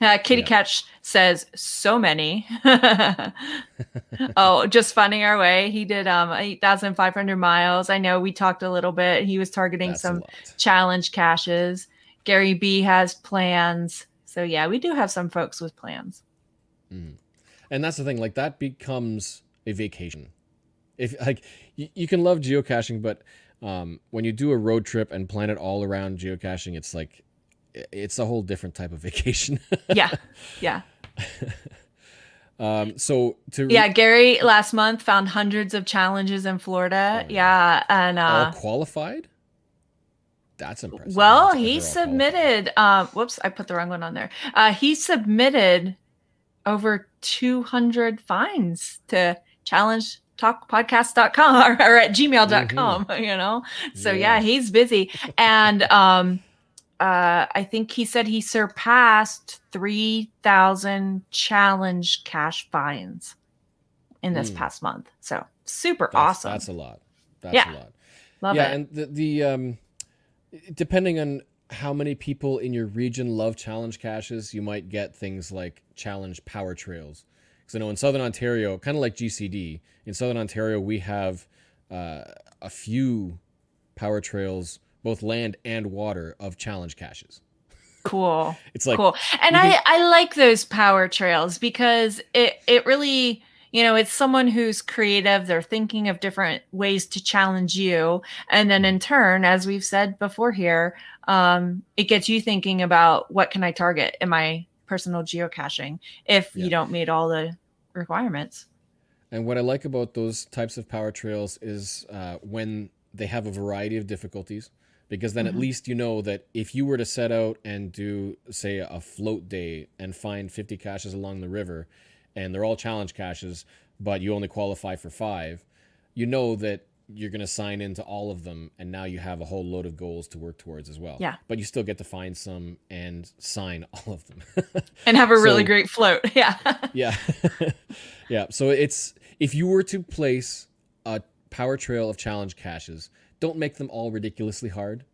Kitty Catch says so many. Oh, just finding our way. He did 8,500 miles. I know we talked a little bit. He was targeting some challenge caches. Gary B has plans. So yeah, we do have some folks with plans. And that's the thing, like that becomes a vacation. If like you can love geocaching, but when you do a road trip and plan it all around geocaching, it's like, it's a whole different type of vacation. Yeah. Gary last month found hundreds of challenges in Florida. Oh, yeah. And, all qualified. That's impressive. Well, he submitted, I put the wrong one on there. He submitted over 200 finds to challengetalkpodcast.com or at gmail.com, you know? So yeah, he's busy. And I think he said he surpassed 3,000 challenge cache finds in this past month. So super awesome. That's a lot. That's a lot. Love it. And the depending on how many people in your region love challenge caches, you might get things like challenge power trails. Because I know in Southern Ontario, kind of like GCD, in Southern Ontario, we have a few power trails, both land and water, of challenge caches. Cool. It's like cool. And I like those power trails because it really, you know, it's someone who's creative. They're thinking of different ways to challenge you. And then in turn, as we've said before here, it gets you thinking about what can I target in my personal geocaching if you don't meet all the requirements. And what I like about those types of power trails is when they have a variety of difficulties, because then at least you know that if you were to set out and do, say, a float day and find 50 caches along the river, and they're all challenge caches, but you only qualify for 5, you know that you're going to sign into all of them, and now you have a whole load of goals to work towards as well. Yeah. But you still get to find some and sign all of them. And have a really great float. Yeah. Yeah. So it's, if you were to place a power trail of challenge caches, don't make them all ridiculously hard.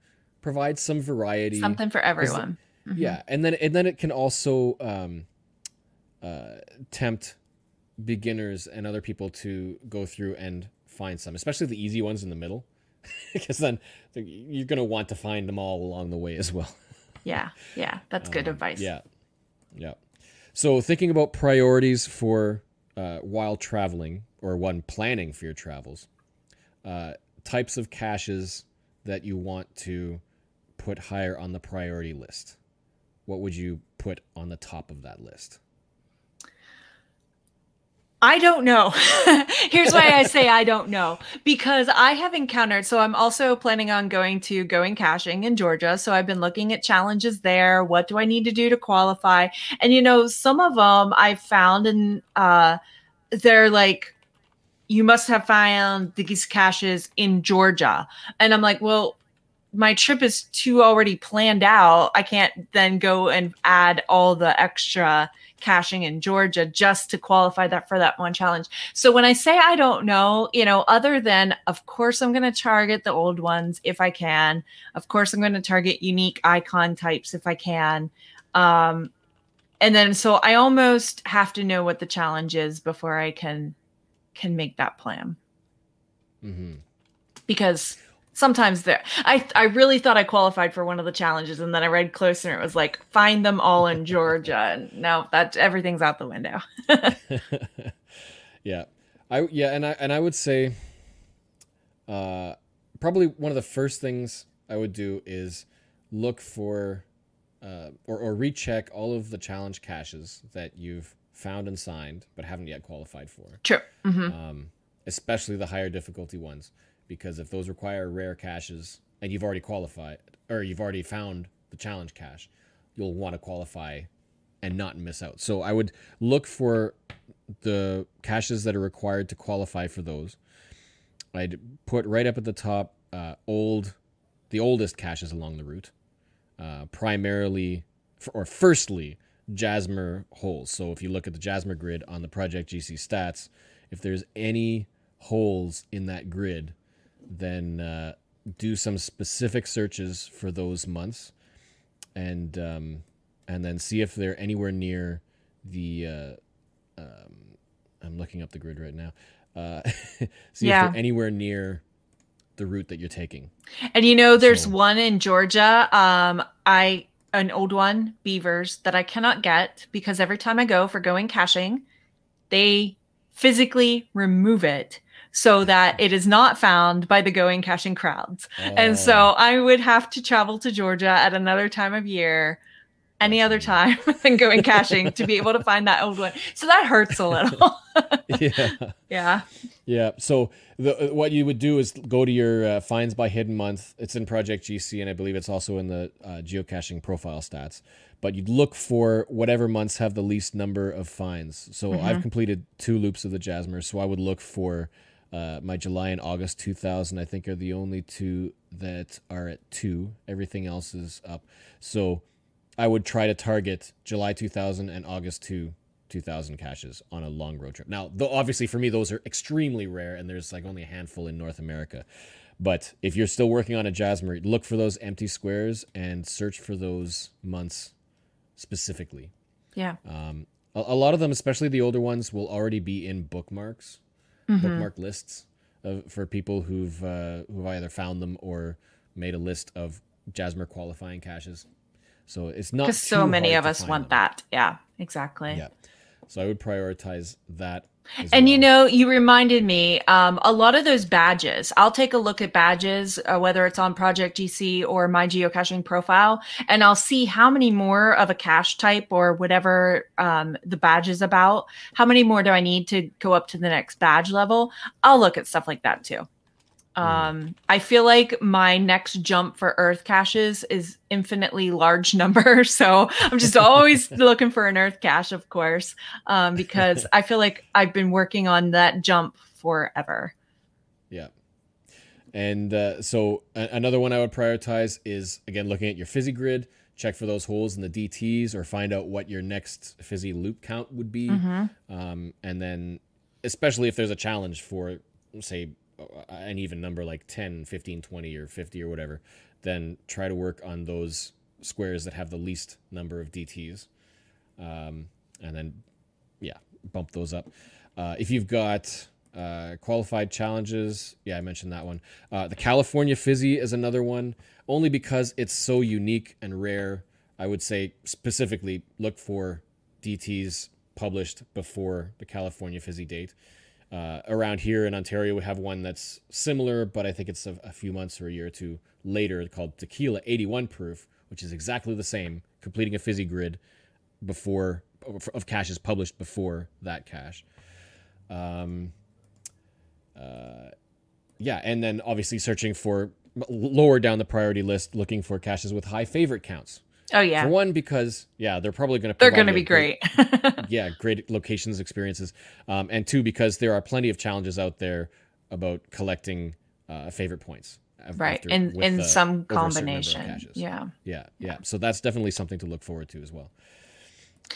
Provide some variety. Something for everyone. Yeah. And then it can also tempt beginners and other people to go through and find some, especially the easy ones in the middle, because then you're going to want to find them all along the way as well. Yeah. That's good advice. Yeah. So thinking about priorities for while traveling, or one planning for your travels, types of caches that you want to put higher on the priority list. What would you put on the top of that list? I don't know. Here's why I say I don't know, because I have encountered, so I'm also planning on going to Going Caching in Georgia. So I've been looking at challenges there. What do I need to do to qualify? And, you know, some of them I found, and they're like, you must have found these caches in Georgia. And I'm like, well, my trip is too already planned out. I can't then go and add all the extra caching in Georgia just to qualify that for that one challenge. So when I say I don't know, you know, other than, of course, I'm going to target the old ones if I can. Of course, I'm going to target unique icon types if I can. And then so I almost have to know what the challenge is before I can make that plan. Because sometimes there, I really thought I qualified for one of the challenges, and then I read closer and it was like, find them all in Georgia. And now that everything's out the window. And I would say, probably one of the first things I would do is look for, or recheck all of the challenge caches that you've found and signed, but haven't yet qualified for. Sure. Especially the higher difficulty ones. Because if those require rare caches and you've already qualified, or you've already found the challenge cache, you'll want to qualify and not miss out. So I would look for the caches that are required to qualify for those. I'd put right up at the top the oldest caches along the route, firstly, Jasmer holes. So if you look at the Jasmer grid on the Project GC stats, if there's any holes in that grid, then do some specific searches for those months, and then see if they're anywhere near the. I'm looking up the grid right now. If they're anywhere near the route that you're taking. And you know, there's one in Georgia. An old one, Beavers, that I cannot get because every time I go for Going Caching, they physically remove it, so that it is not found by the Going Caching crowds. And so I would have to travel to Georgia at another time of year any other time than going caching to be able to find that old one. So that hurts a little. Yeah. So what you would do is go to your finds by hidden month. It's in Project GC, and I believe it's also in the geocaching profile stats. But you'd look for whatever months have the least number of finds. So I've completed 2 loops of the Jasmer. So I would look for my July and August 2000, I think, are the only 2 that are at 2. Everything else is up. So I would try to target July 2000 and August 2000 caches on a long road trip. Now, though, obviously for me, those are extremely rare, and there's like only a handful in North America. But if you're still working on a Jasmer, look for those empty squares and search for those months specifically. Yeah. A lot of them, especially the older ones, will already be in bookmarks, bookmark lists for people who've either found them or made a list of Jasmer qualifying caches. So it's not because so many of us want them. That. Yeah, exactly. Yeah. So I would prioritize that. And you know, you reminded me a lot of those badges. I'll take a look at badges, whether it's on Project GC or my geocaching profile, and I'll see how many more of a cache type or whatever the badge is about. How many more do I need to go up to the next badge level? I'll look at stuff like that too. I feel like my next jump for earth caches is infinitely large number. So I'm just always looking for an earth cache, of course, because I feel like I've been working on that jump forever. Yeah. And so another one I would prioritize is, again, looking at your fizzy grid, check for those holes in the DTs or find out what your next fizzy loop count would be. And then especially if there's a challenge for, say, an even number like 10, 15, 20, or 50 or whatever, then try to work on those squares that have the least number of DTs. And then, yeah, bump those up. If you've got qualified challenges, yeah, I mentioned that one. The California Fizzy is another one, only because it's so unique and rare. I would say specifically look for DTs published before the California Fizzy date. Around here in Ontario, we have one that's similar, but I think it's a few months or a year or two later, called Tequila 81 Proof, which is exactly the same, completing a fizzy grid before of caches published before that cache. Yeah, and then obviously searching for lower down the priority list, looking for caches with high favorite counts. Oh yeah. For one, because they're probably going to be great. Great locations, experiences, and 2, because there are plenty of challenges out there about collecting favorite points. Right, and in some combination. Yeah. So that's definitely something to look forward to as well.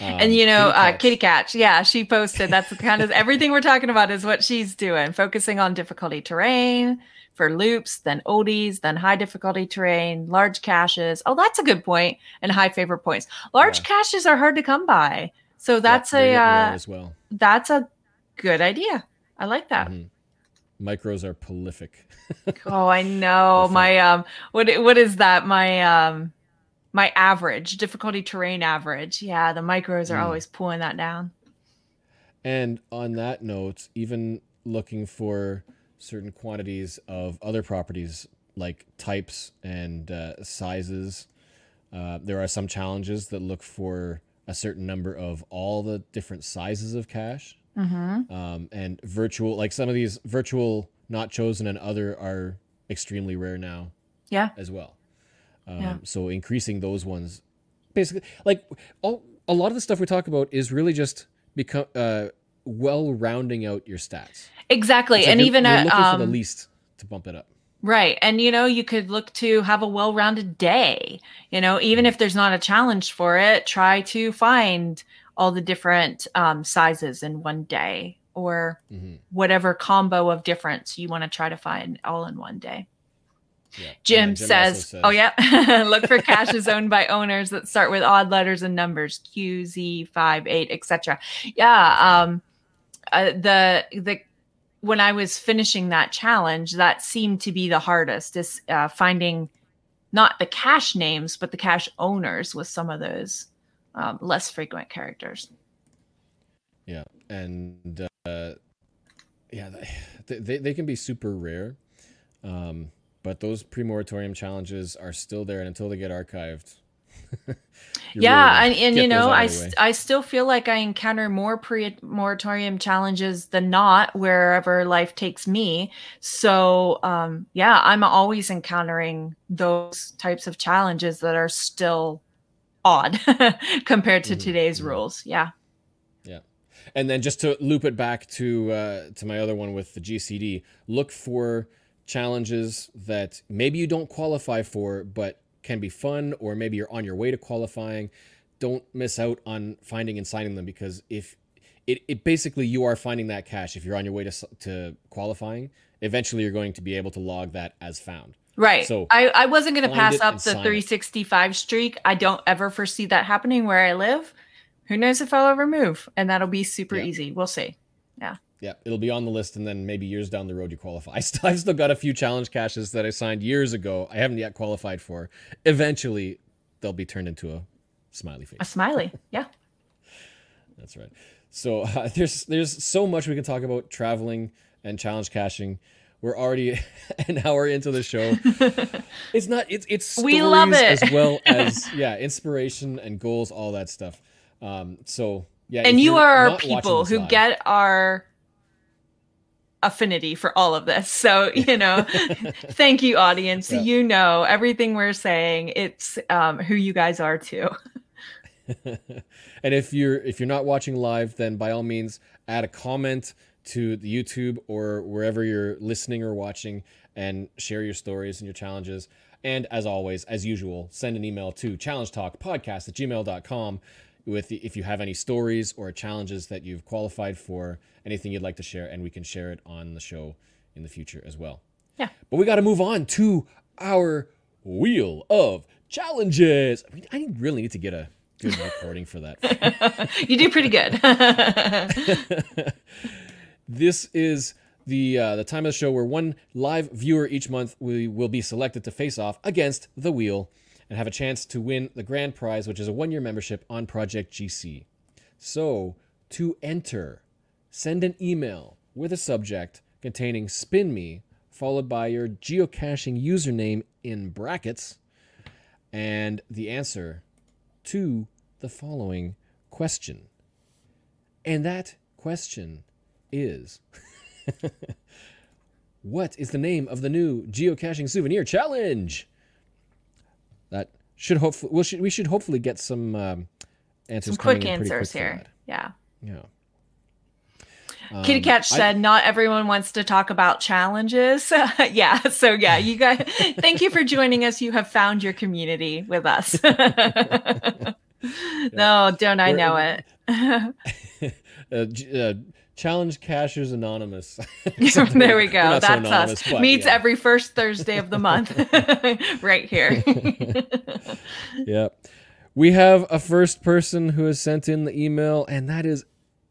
And you know, Kitty Catch, she posted. That's kind of everything we're talking about is what she's doing, focusing on difficulty terrain for loops, then oldies, then high difficulty terrain, large caches. Oh, that's a good point. And high favorite points. Large caches are hard to come by. So that's as well. That's a good idea. I like that. Micros are prolific. Oh, I know. My what is that? My my average, difficulty terrain average. Yeah, the micros are always pulling that down. And on that note, even looking for certain quantities of other properties like types and sizes. There are some challenges that look for a certain number of all the different sizes of cache. And virtual, like some of these virtual, not chosen, and other are extremely rare now. Yeah. As well. So increasing those ones, basically, like a lot of the stuff we talk about is really just become well rounding out your stats. Exactly. Like, and you're, even you're looking for the least to bump it up. Right. And you know, you could look to have a well-rounded day, you know, even if there's not a challenge for it, try to find all the different sizes in one day, or whatever combo of difference you want to try to find all in one day. Yeah. Jim says, oh yeah, look for caches owned by owners that start with odd letters and numbers, QZ 58, etc. Yeah. The when I was finishing that challenge, that seemed to be the hardest, is finding not the cache names, but the cache owners with some of those less frequent characters. Yeah, and they can be super rare, but those pre-moratorium challenges are still there, and until they get archived, Yeah. Really and you know, I still feel like I encounter more pre-moratorium challenges than not wherever life takes me. So, yeah, I'm always encountering those types of challenges that are still odd compared to today's rules. Yeah. Yeah. And then just to loop it back to my other one with the GCD, look for challenges that maybe you don't qualify for, but can be fun, or maybe you're on your way to qualifying. Don't miss out on finding and signing them, because if it basically you are finding that cache. If you're on your way to qualifying, eventually you're going to be able to log that as found. Right. So I wasn't going to pass up the 365 streak. I don't ever foresee that happening where I live. Who knows if I'll ever move? And that'll be super easy. We'll see. Yeah. Yeah, it'll be on the list, and then maybe years down the road you qualify. I've still got a few challenge caches that I signed years ago I haven't yet qualified for. Eventually, they'll be turned into a smiley face. A smiley, yeah. That's right. So there's so much we can talk about traveling and challenge caching. We're already an hour into the show. It's stories, we love it. As well as inspiration and goals, all that stuff. And you are our people who get our affinity for all of this. So, you know, thank you, audience. Yeah. You know, everything we're saying, it's who you guys are too. And if you're not watching live, then by all means, add a comment to the YouTube or wherever you're listening or watching, and share your stories and your challenges. And as always, as usual, send an email to challengetalkpodcast@gmail.com if you have any stories or challenges that you've qualified for, anything you'd like to share, and we can share it on the show in the future as well. Yeah. But we got to move on to our Wheel of Challenges. I mean, I really need to get a good recording for that. You do pretty good. This is the time of the show where one live viewer each month will be selected to face off against the wheel and have a chance to win the grand prize, which is a one-year membership on Project GC. So, to enter, send an email with a subject containing Spin Me, followed by your geocaching username in brackets, and the answer to the following question. And that question is... What is the name of the new geocaching souvenir challenge? That should hopefully we should hopefully get some answers. Some quick answers here. Yeah. Kitty Catch said, "Not everyone wants to talk about challenges." Yeah. So yeah, you guys, thank you for joining us. You have found your community with us. No, don't I know it? Challenge Cashers Anonymous. There we go. That's us. But, meets every first Thursday of the month. Right here. Yeah. We have a first person who has sent in the email, and that is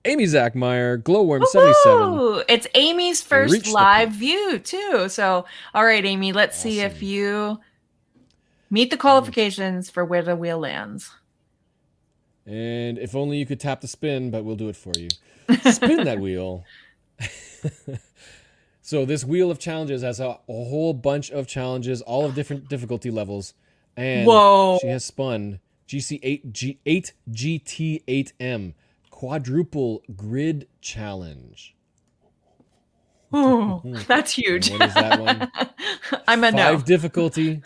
Amy Zachmeyer, Glowworm77. It's Amy's first live view, too. So, all right, Amy, let's see if you meet the qualifications for where the wheel lands. And if only you could tap the spin, but we'll do it for you. Spin that wheel. So this wheel of challenges has a whole bunch of challenges, all of different difficulty levels. And she has spun GC8, G8, GT8M, quadruple grid challenge. Oh, that's huge. What is that one? I'm a 5 difficulty.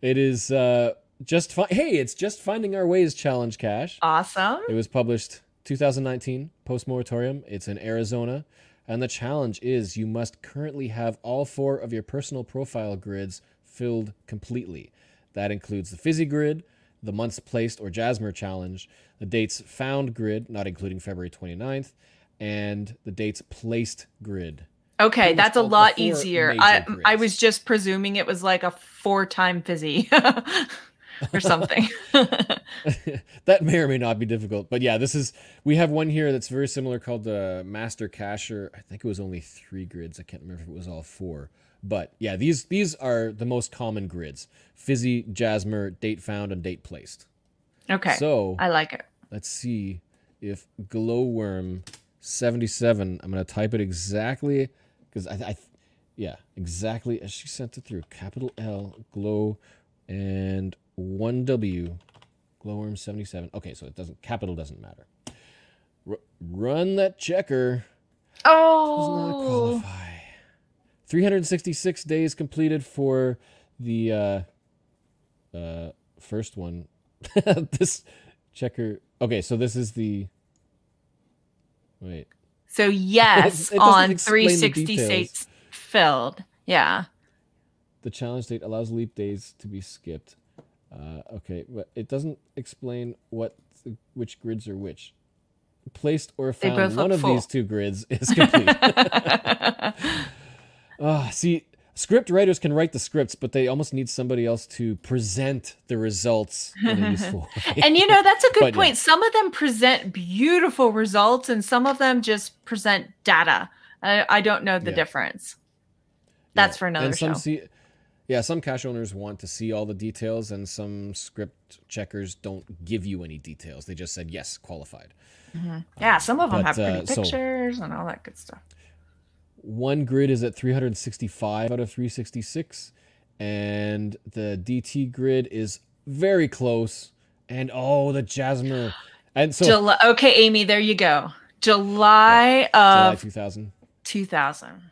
It is... it's Just Finding Our Ways Challenge Cache. Awesome. It was published 2019, post-moratorium. It's in Arizona. And the challenge is you must currently have all 4 of your personal profile grids filled completely. That includes the Fizzy grid, the Months Placed or Jasmer challenge, the Dates Found grid, not including February 29th, and the Dates Placed grid. Okay, that's a lot easier. I was just presuming it was like a 4-time Fizzy. Or something. That may or may not be difficult, but yeah, we have one here that's very similar called the Master Cacher. I think it was only 3 grids. I can't remember if it was all 4, but yeah, these are the most common grids: Fizzy, Jasmer, Date Found, and Date Placed. Okay, so I like it. Let's see if Glowworm77. I'm gonna type it exactly because exactly as she sent it through. Capital L Glow and 1W Glowworm 77. Okay, so it doesn't, capital doesn't matter. Run that checker. Oh. Does not qualify. 366 days completed for the first one. This checker. Okay, so this is the. Wait. So yes, it on 366 filled. Yeah. The challenge date allows leap days to be skipped. Okay, but it doesn't explain what which grids are which. Placed or found one of these two grids is complete. See, script writers can write the scripts, but they almost need somebody else to present the results in a useful way. And you know, that's a good point. Yeah. Some of them present beautiful results and some of them just present data. I don't know the difference. That's for another show. Some cache owners want to see all the details, and some script checkers don't give you any details. They just said, yes, qualified. Mm-hmm. Yeah, some of them have pretty pictures and all that good stuff. One grid is at 365 out of 366, and the DT grid is very close. And, the Jasmer. And so, okay, Amy, there you go. July 2000.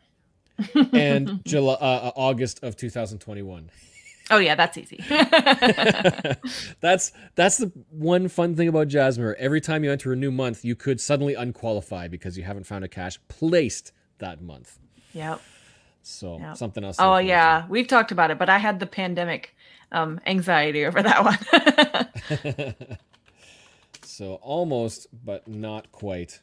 And August of 2021. Oh yeah, that's easy. that's the one fun thing about Jasmer. Every time you enter a new month, you could suddenly unqualify because you haven't found a cache placed that month. Yep. So something else. Oh yeah, we've talked about it, but I had the pandemic anxiety over that one. So almost, but not quite.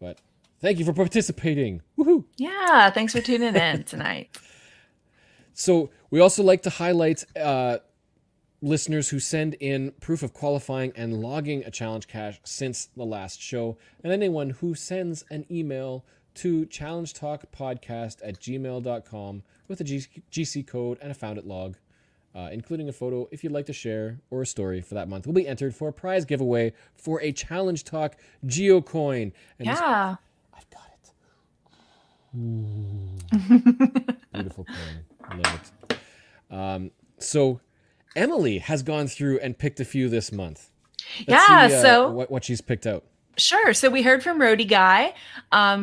But. Thank you for participating. Woohoo! Yeah, thanks for tuning in tonight. So we also like to highlight listeners who send in proof of qualifying and logging a challenge cache since the last show, and anyone who sends an email to challengetalkpodcast@gmail.com with a GC code and a found it log, including a photo if you'd like to share or a story for that month, will be entered for a prize giveaway for a Challenge Talk geocoin. Yeah. I've got it. Beautiful coin. Love it. So Emily has gone through and picked a few this month. Let's see what she's picked out. Sure. So we heard from Roadie Guy,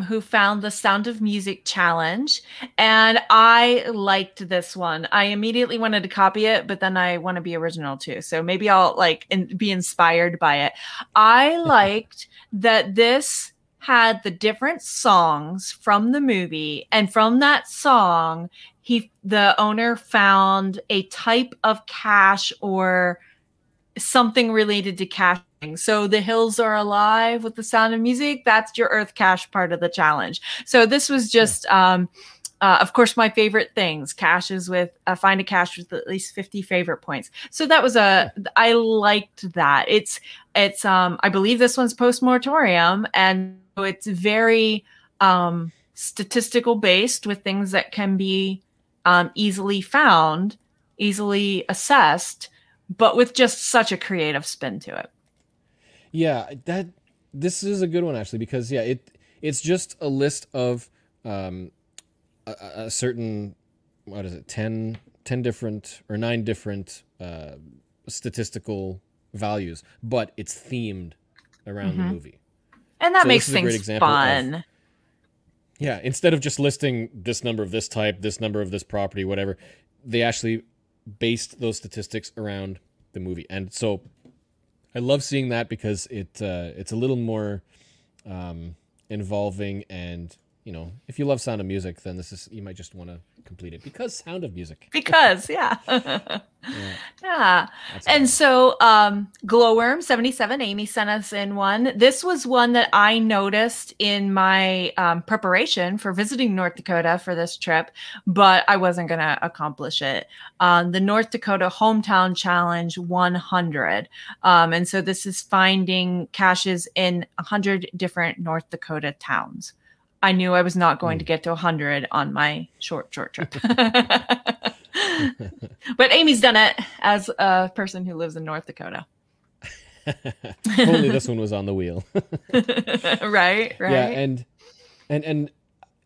who found the Sound of Music Challenge, and I liked this one. I immediately wanted to copy it, but then I want to be original too. So maybe I'll be inspired by it. I liked that this had the different songs from the movie, and from that song, the owner found a type of cache or something related to caching. So the hills are alive with the Sound of Music. That's your earth cache part of the challenge. So this was just, of course, my favorite things, caches with find a cache with at least 50 favorite points. So that was I liked that. It's I believe this one's post moratorium, and it's very statistical based with things that can be easily found, easily assessed, but with just such a creative spin to it. Yeah, this is a good one actually, because it's just a list of a certain 10 different or 9 different statistical values, but it's themed around the movie, and that makes things fun. Instead of just listing this number of this type, this number of this property, whatever, they actually based those statistics around the movie. And so I love seeing that because it's a little more involving, and if you love Sound of Music, then you might just want to complete it because Sound of Music. Because, yeah. And awesome. So Glowworm 77, Amy sent us in one. This was one that I noticed in my preparation for visiting North Dakota for this trip, but I wasn't going to accomplish it. The North Dakota Hometown Challenge 100. And so this is finding caches in 100 different North Dakota towns. I knew I was not going to get to 100 on my short trip. But Amy's done it as a person who lives in North Dakota. Only this one was on the wheel. Right. Yeah, and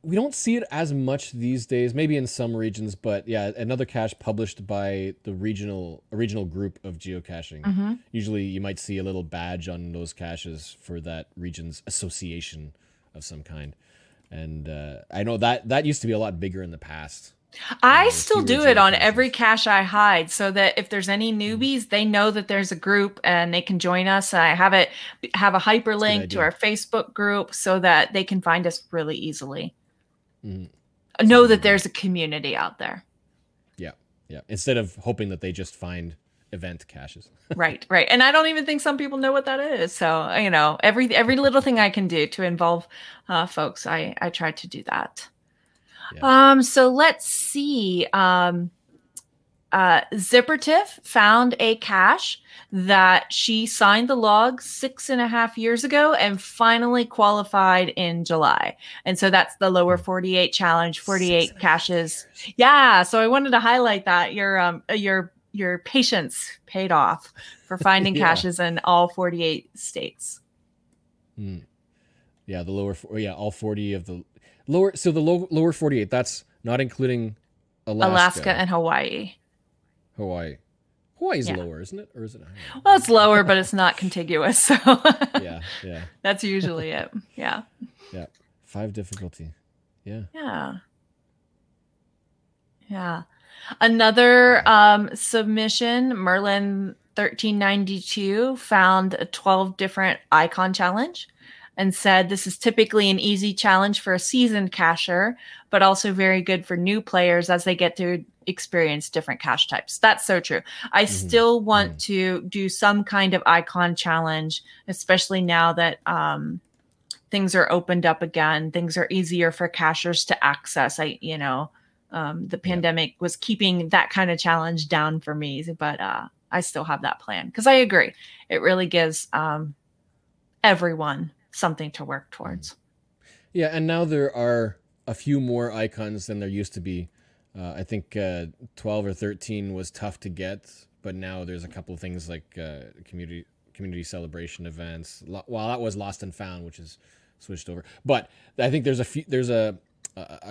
we don't see it as much these days, maybe in some regions, but yeah, another cache published by the regional group of geocaching. Mm-hmm. Usually you might see a little badge on those caches for that region's association of some kind. And I know that used to be a lot bigger in the past. I still do it on every cache I hide, so that if there's any newbies, they know that there's a group and they can join us. I have a hyperlink to our Facebook group so that they can find us really easily. Mm-hmm. Know that there's a community out there. Yeah, yeah. Instead of hoping that they just find event caches. Right. And I don't even think some people know what that is. So, you know, every little thing I can do to involve folks, I try to do that. Yeah. So let's see. Zippertiff found a cache that she signed the log 6.5 years ago and finally qualified in July. And so that's the lower 48 challenge, 48 caches. Yeah. So I wanted to highlight that your patience paid off for finding caches in all 48 states. Mm. Yeah. All 40 of the lower. So the lower 48, that's not including Alaska and Hawaii. Hawaii's lower, isn't it? Or is it higher? Well, it's lower, but it's not contiguous. So yeah. That's usually it. Yeah. Yeah. 5 difficulty. Yeah. Yeah. Yeah. Another submission, Merlin 1392 found a 12 different icon challenge and said this is typically an easy challenge for a seasoned cacher, but also very good for new players as they get to experience different cache types. That's so true. I still want to do some kind of icon challenge, especially now that things are opened up again. Things are easier for cachers to access. The pandemic was keeping that kind of challenge down for me, but I still have that plan because I agree. It really gives everyone something to work towards. Yeah, and now there are a few more icons than there used to be. I think 12 or 13 was tough to get, but now there's a couple of things like community celebration events. Well, that was Lost and Found, which is switched over. But I think there's a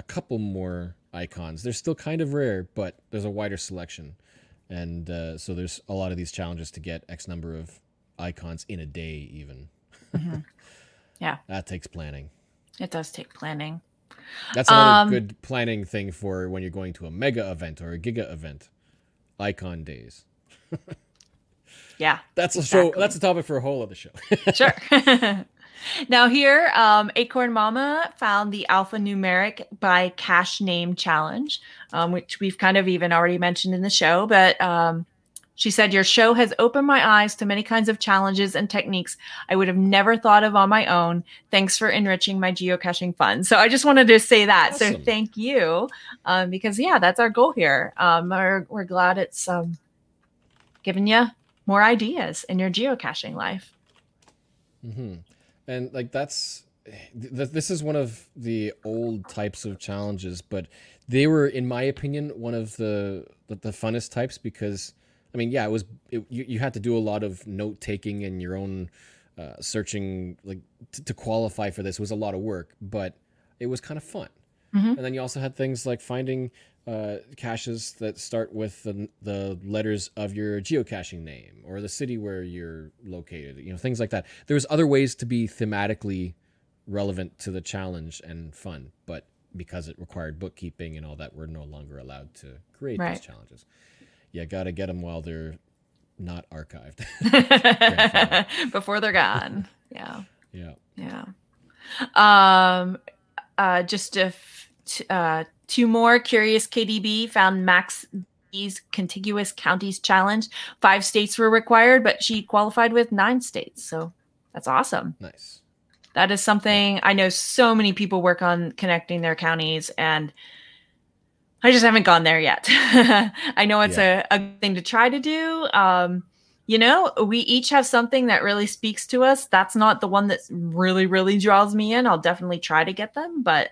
couple more icons. They're still kind of rare, but there's a wider selection, and so there's a lot of these challenges to get X number of icons in a day, even. Mm-hmm. Yeah, that takes planning. It does take planning. That's another good planning thing for when you're going to a mega event or a giga event. Icon days. Yeah, that's exactly. That's a topic for a whole other show. Sure. Now here, Acorn Mama found the alphanumeric by cache name challenge, which we've kind of even already mentioned in the show. But she said, your show has opened my eyes to many kinds of challenges and techniques I would have never thought of on my own. Thanks for enriching my geocaching fun. So I just wanted to say that. Awesome. So thank you, because, that's our goal here. We're glad it's giving you more ideas in your geocaching life. Mm-hmm. And this is one of the old types of challenges, but they were, in my opinion, one of the funnest types because, it was you had to do a lot of note taking and your own searching, like to qualify for this was a lot of work, but it was kind of fun. Mm-hmm. And then you also had things like finding caches that start with the letters of your geocaching name or the city where you're located, things like that. There's other ways to be thematically relevant to the challenge and fun, but because it required bookkeeping and all that, we're no longer allowed to create these challenges. You got to get them while they're not archived. Before they're gone. Yeah. Yeah. Yeah. Just if, 2 more. Curious KDB found Max B's Contiguous Counties Challenge. 5 states were required, but she qualified with 9 states. So that's awesome. Nice. That is something I know so many people work on connecting their counties, and I just haven't gone there yet. I know it's a thing to try to do. We each have something that really speaks to us. That's not the one that really, really draws me in. I'll definitely try to get them, but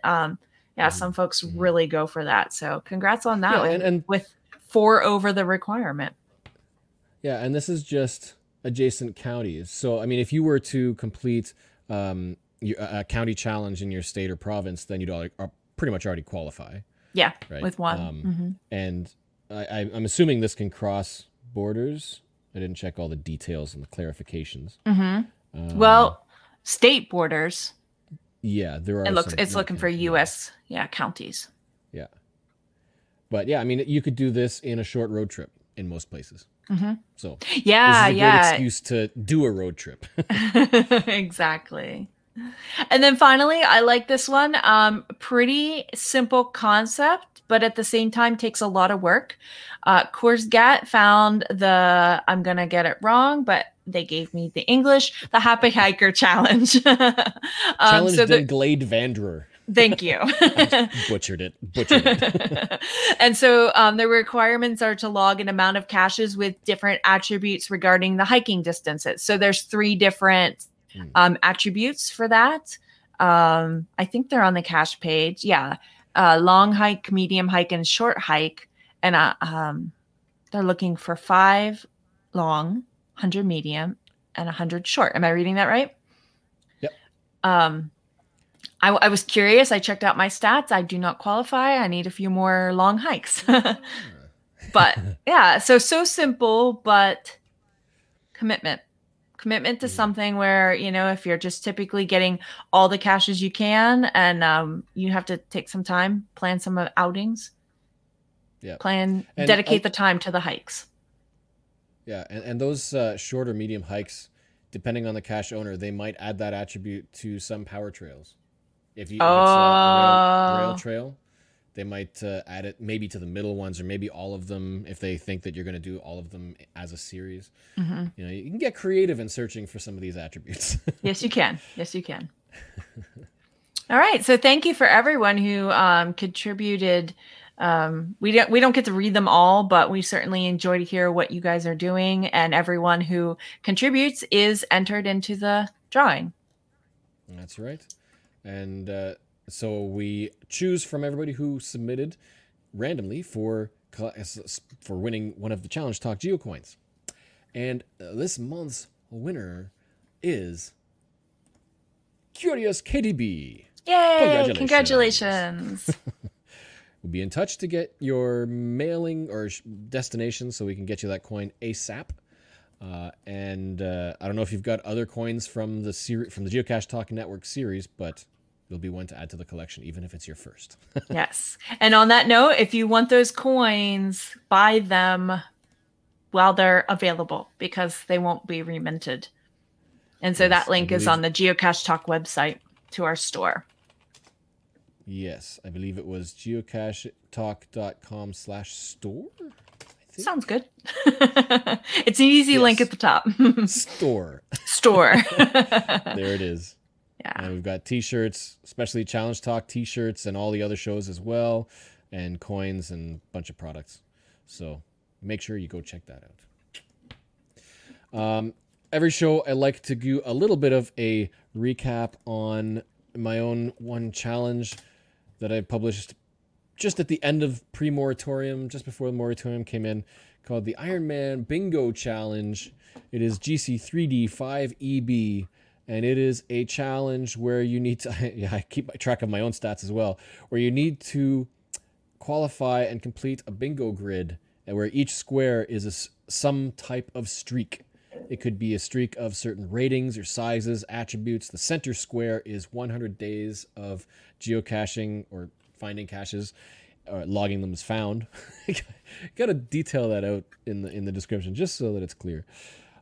some folks really go for that. So congrats on that with 4 over the requirement. Yeah, and this is just adjacent counties. So, if you were to complete a county challenge in your state or province, then you'd pretty much already qualify. Yeah, right? With one. And I'm assuming this can cross borders. I didn't check all the details and the clarifications. Well, state borders. Yeah, there are. It's looking for U.S. Counties. Yeah, but yeah, I mean, you could do this in a short road trip in most places. So yeah, this is a great excuse to do a road trip. Exactly. And then finally, I like this one. Pretty simple concept, but at the same time takes a lot of work. Korsgat found the, I'm going to get it wrong, but they gave me the English, the Happy Hiker Challenge. Challenge so the Glade Vanderer. Thank you. Butchered it. And so the requirements are to log an amount of caches with different attributes regarding the hiking distances. So there's three different attributes for that. I think they're on the cache page. Yeah. Long hike, medium hike, and short hike. And they're looking for 5 long, 100 medium, and 100 short. Am I reading that right? Yep. I was curious. I checked out my stats. I do not qualify. I need a few more long hikes. But yeah, so simple, but commitment to something where, you know, if you're just typically getting all the caches you can, and you have to take some time, plan some outings, dedicate the time to the hikes. Yeah. And those short or medium hikes, depending on the cache owner, they might add that attribute to some power trails. If it's a rail trail, they might add it maybe to the middle ones or maybe all of them if they think that you're going to do all of them as a series. You know, you can get creative in searching for some of these attributes. Yes, you can. All right. So thank you for everyone who contributed. We don't get to read them all, but we certainly enjoy to hear what you guys are doing. And everyone who contributes is entered into the drawing. That's right. And so we choose from everybody who submitted randomly for winning one of the Challenge Talk GeoCoins. And this month's winner is Curious KDB. Yay! Congratulations. We'll be in touch to get your mailing or destination so we can get you that coin ASAP. And I don't know if you've got other coins from the Geocache Talk Network series, but there'll be one to add to the collection, even if it's your first. Yes. And on that note, if you want those coins, buy them while they're available because they won't be reminted. And so that link is on the Geocache Talk website to our store. Yes. I believe it was geocachetalk.com/store. Sounds good. It's an easy link at the top. Store. There it is. Yeah. And we've got t-shirts, especially Challenge Talk t-shirts and all the other shows as well, and coins and a bunch of products. So make sure you go check that out. Every show I like to do a little bit of a recap on my own one challenge that I published just at the end of pre-moratorium, just before the moratorium came in, called the Iron Man Bingo Challenge. It is GC3D5EB, and it is a challenge where you need to, I keep track of my own stats as well, where you need to qualify and complete a bingo grid, and where each square is some type of streak. It could be a streak of certain ratings or sizes, attributes. The center square is 100 days of geocaching or finding caches, or logging them as found. Got to detail that out in the description just so that it's clear.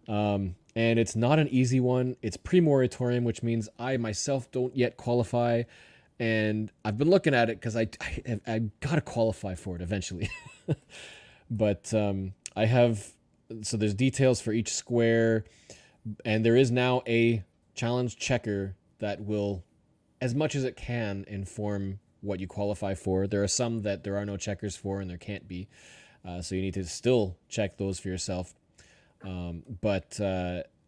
And it's not an easy one. It's pre-moratorium, which means I myself don't yet qualify. And I've been looking at it because I got to qualify for it eventually. But I have, so there's details for each square. And there is now a challenge checker that will, as much as it can, inform what you qualify for. There are some that there are no checkers for and there can't be. So you need to still check those for yourself. But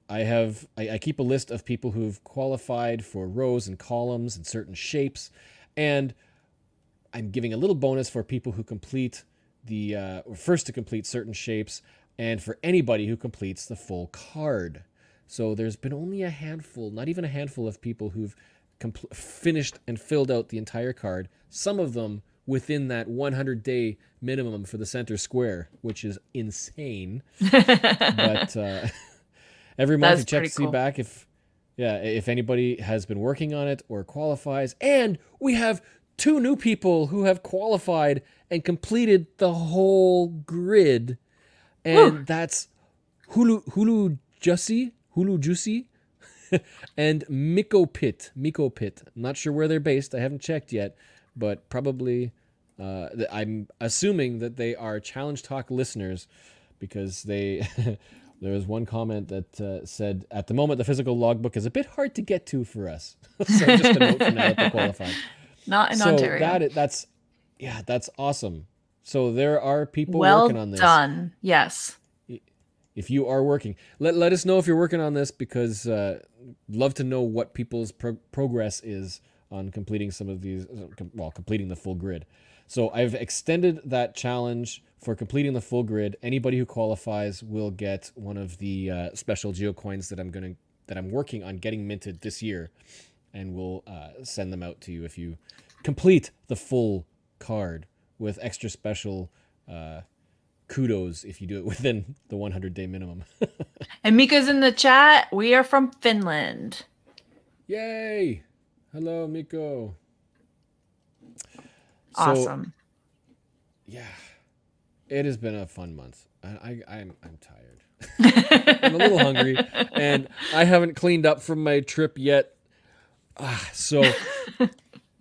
I keep a list of people who've qualified for rows and columns and certain shapes. And I'm giving a little bonus for people who complete first to complete certain shapes, and for anybody who completes the full card. So there's been only a handful, not even a handful of people who've finished and filled out the entire card, some of them within that 100-day minimum for the center square, which is insane. But every month you check to see back if anybody has been working on it or qualifies. And we have 2 new people who have qualified and completed the whole grid. And that's Hulu Jussie, and Mikko Pit. Not sure where they're based. I haven't checked yet, but probably I'm assuming that they are Challenge Talk listeners, because they there was one comment that said, at the moment, the physical logbook is a bit hard to get to for us. So just a note for now that they qualified. Not in Ontario. That's awesome. So there are people working on this. Well done. Yes. If you are working, let us know if you're working on this, because love to know what people's progress is on completing some of these, completing the full grid. So I've extended that challenge for completing the full grid. Anybody who qualifies will get one of the special geocoins that I'm working on getting minted this year, and we'll send them out to you if you complete the full card, with extra special kudos if you do it within the 100-day minimum. And Mika's in the chat. We are from Finland. Yay. Hello, Mikko. Awesome. So, yeah. It has been a fun month. I'm tired. I'm a little hungry, and I haven't cleaned up from my trip yet.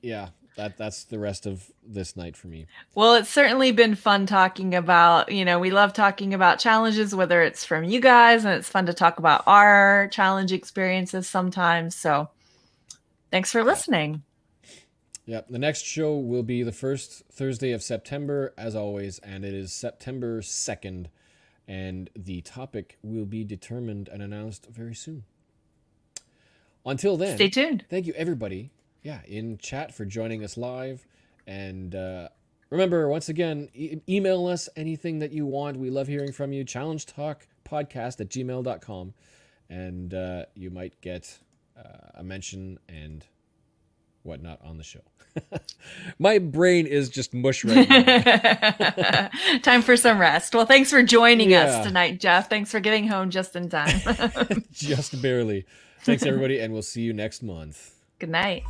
Yeah. That's the rest of this night for me. Well, it's certainly been fun talking about, we love talking about challenges, whether it's from you guys, and it's fun to talk about our challenge experiences sometimes. So thanks for listening. Yeah. The next show will be the first Thursday of September, as always, and it is September 2nd. And the topic will be determined and announced very soon. Until then, stay tuned. Thank you, everybody. Yeah, in chat for joining us live. And remember, once again, email us anything that you want. We love hearing from you. challengetalkpodcast@gmail.com. And you might get a mention and whatnot on the show. My brain is just mush right now. Time for some rest. Well, thanks for joining us tonight, Jeff. Thanks for getting home just in time. Just barely. Thanks, everybody, and we'll see you next month. Good night.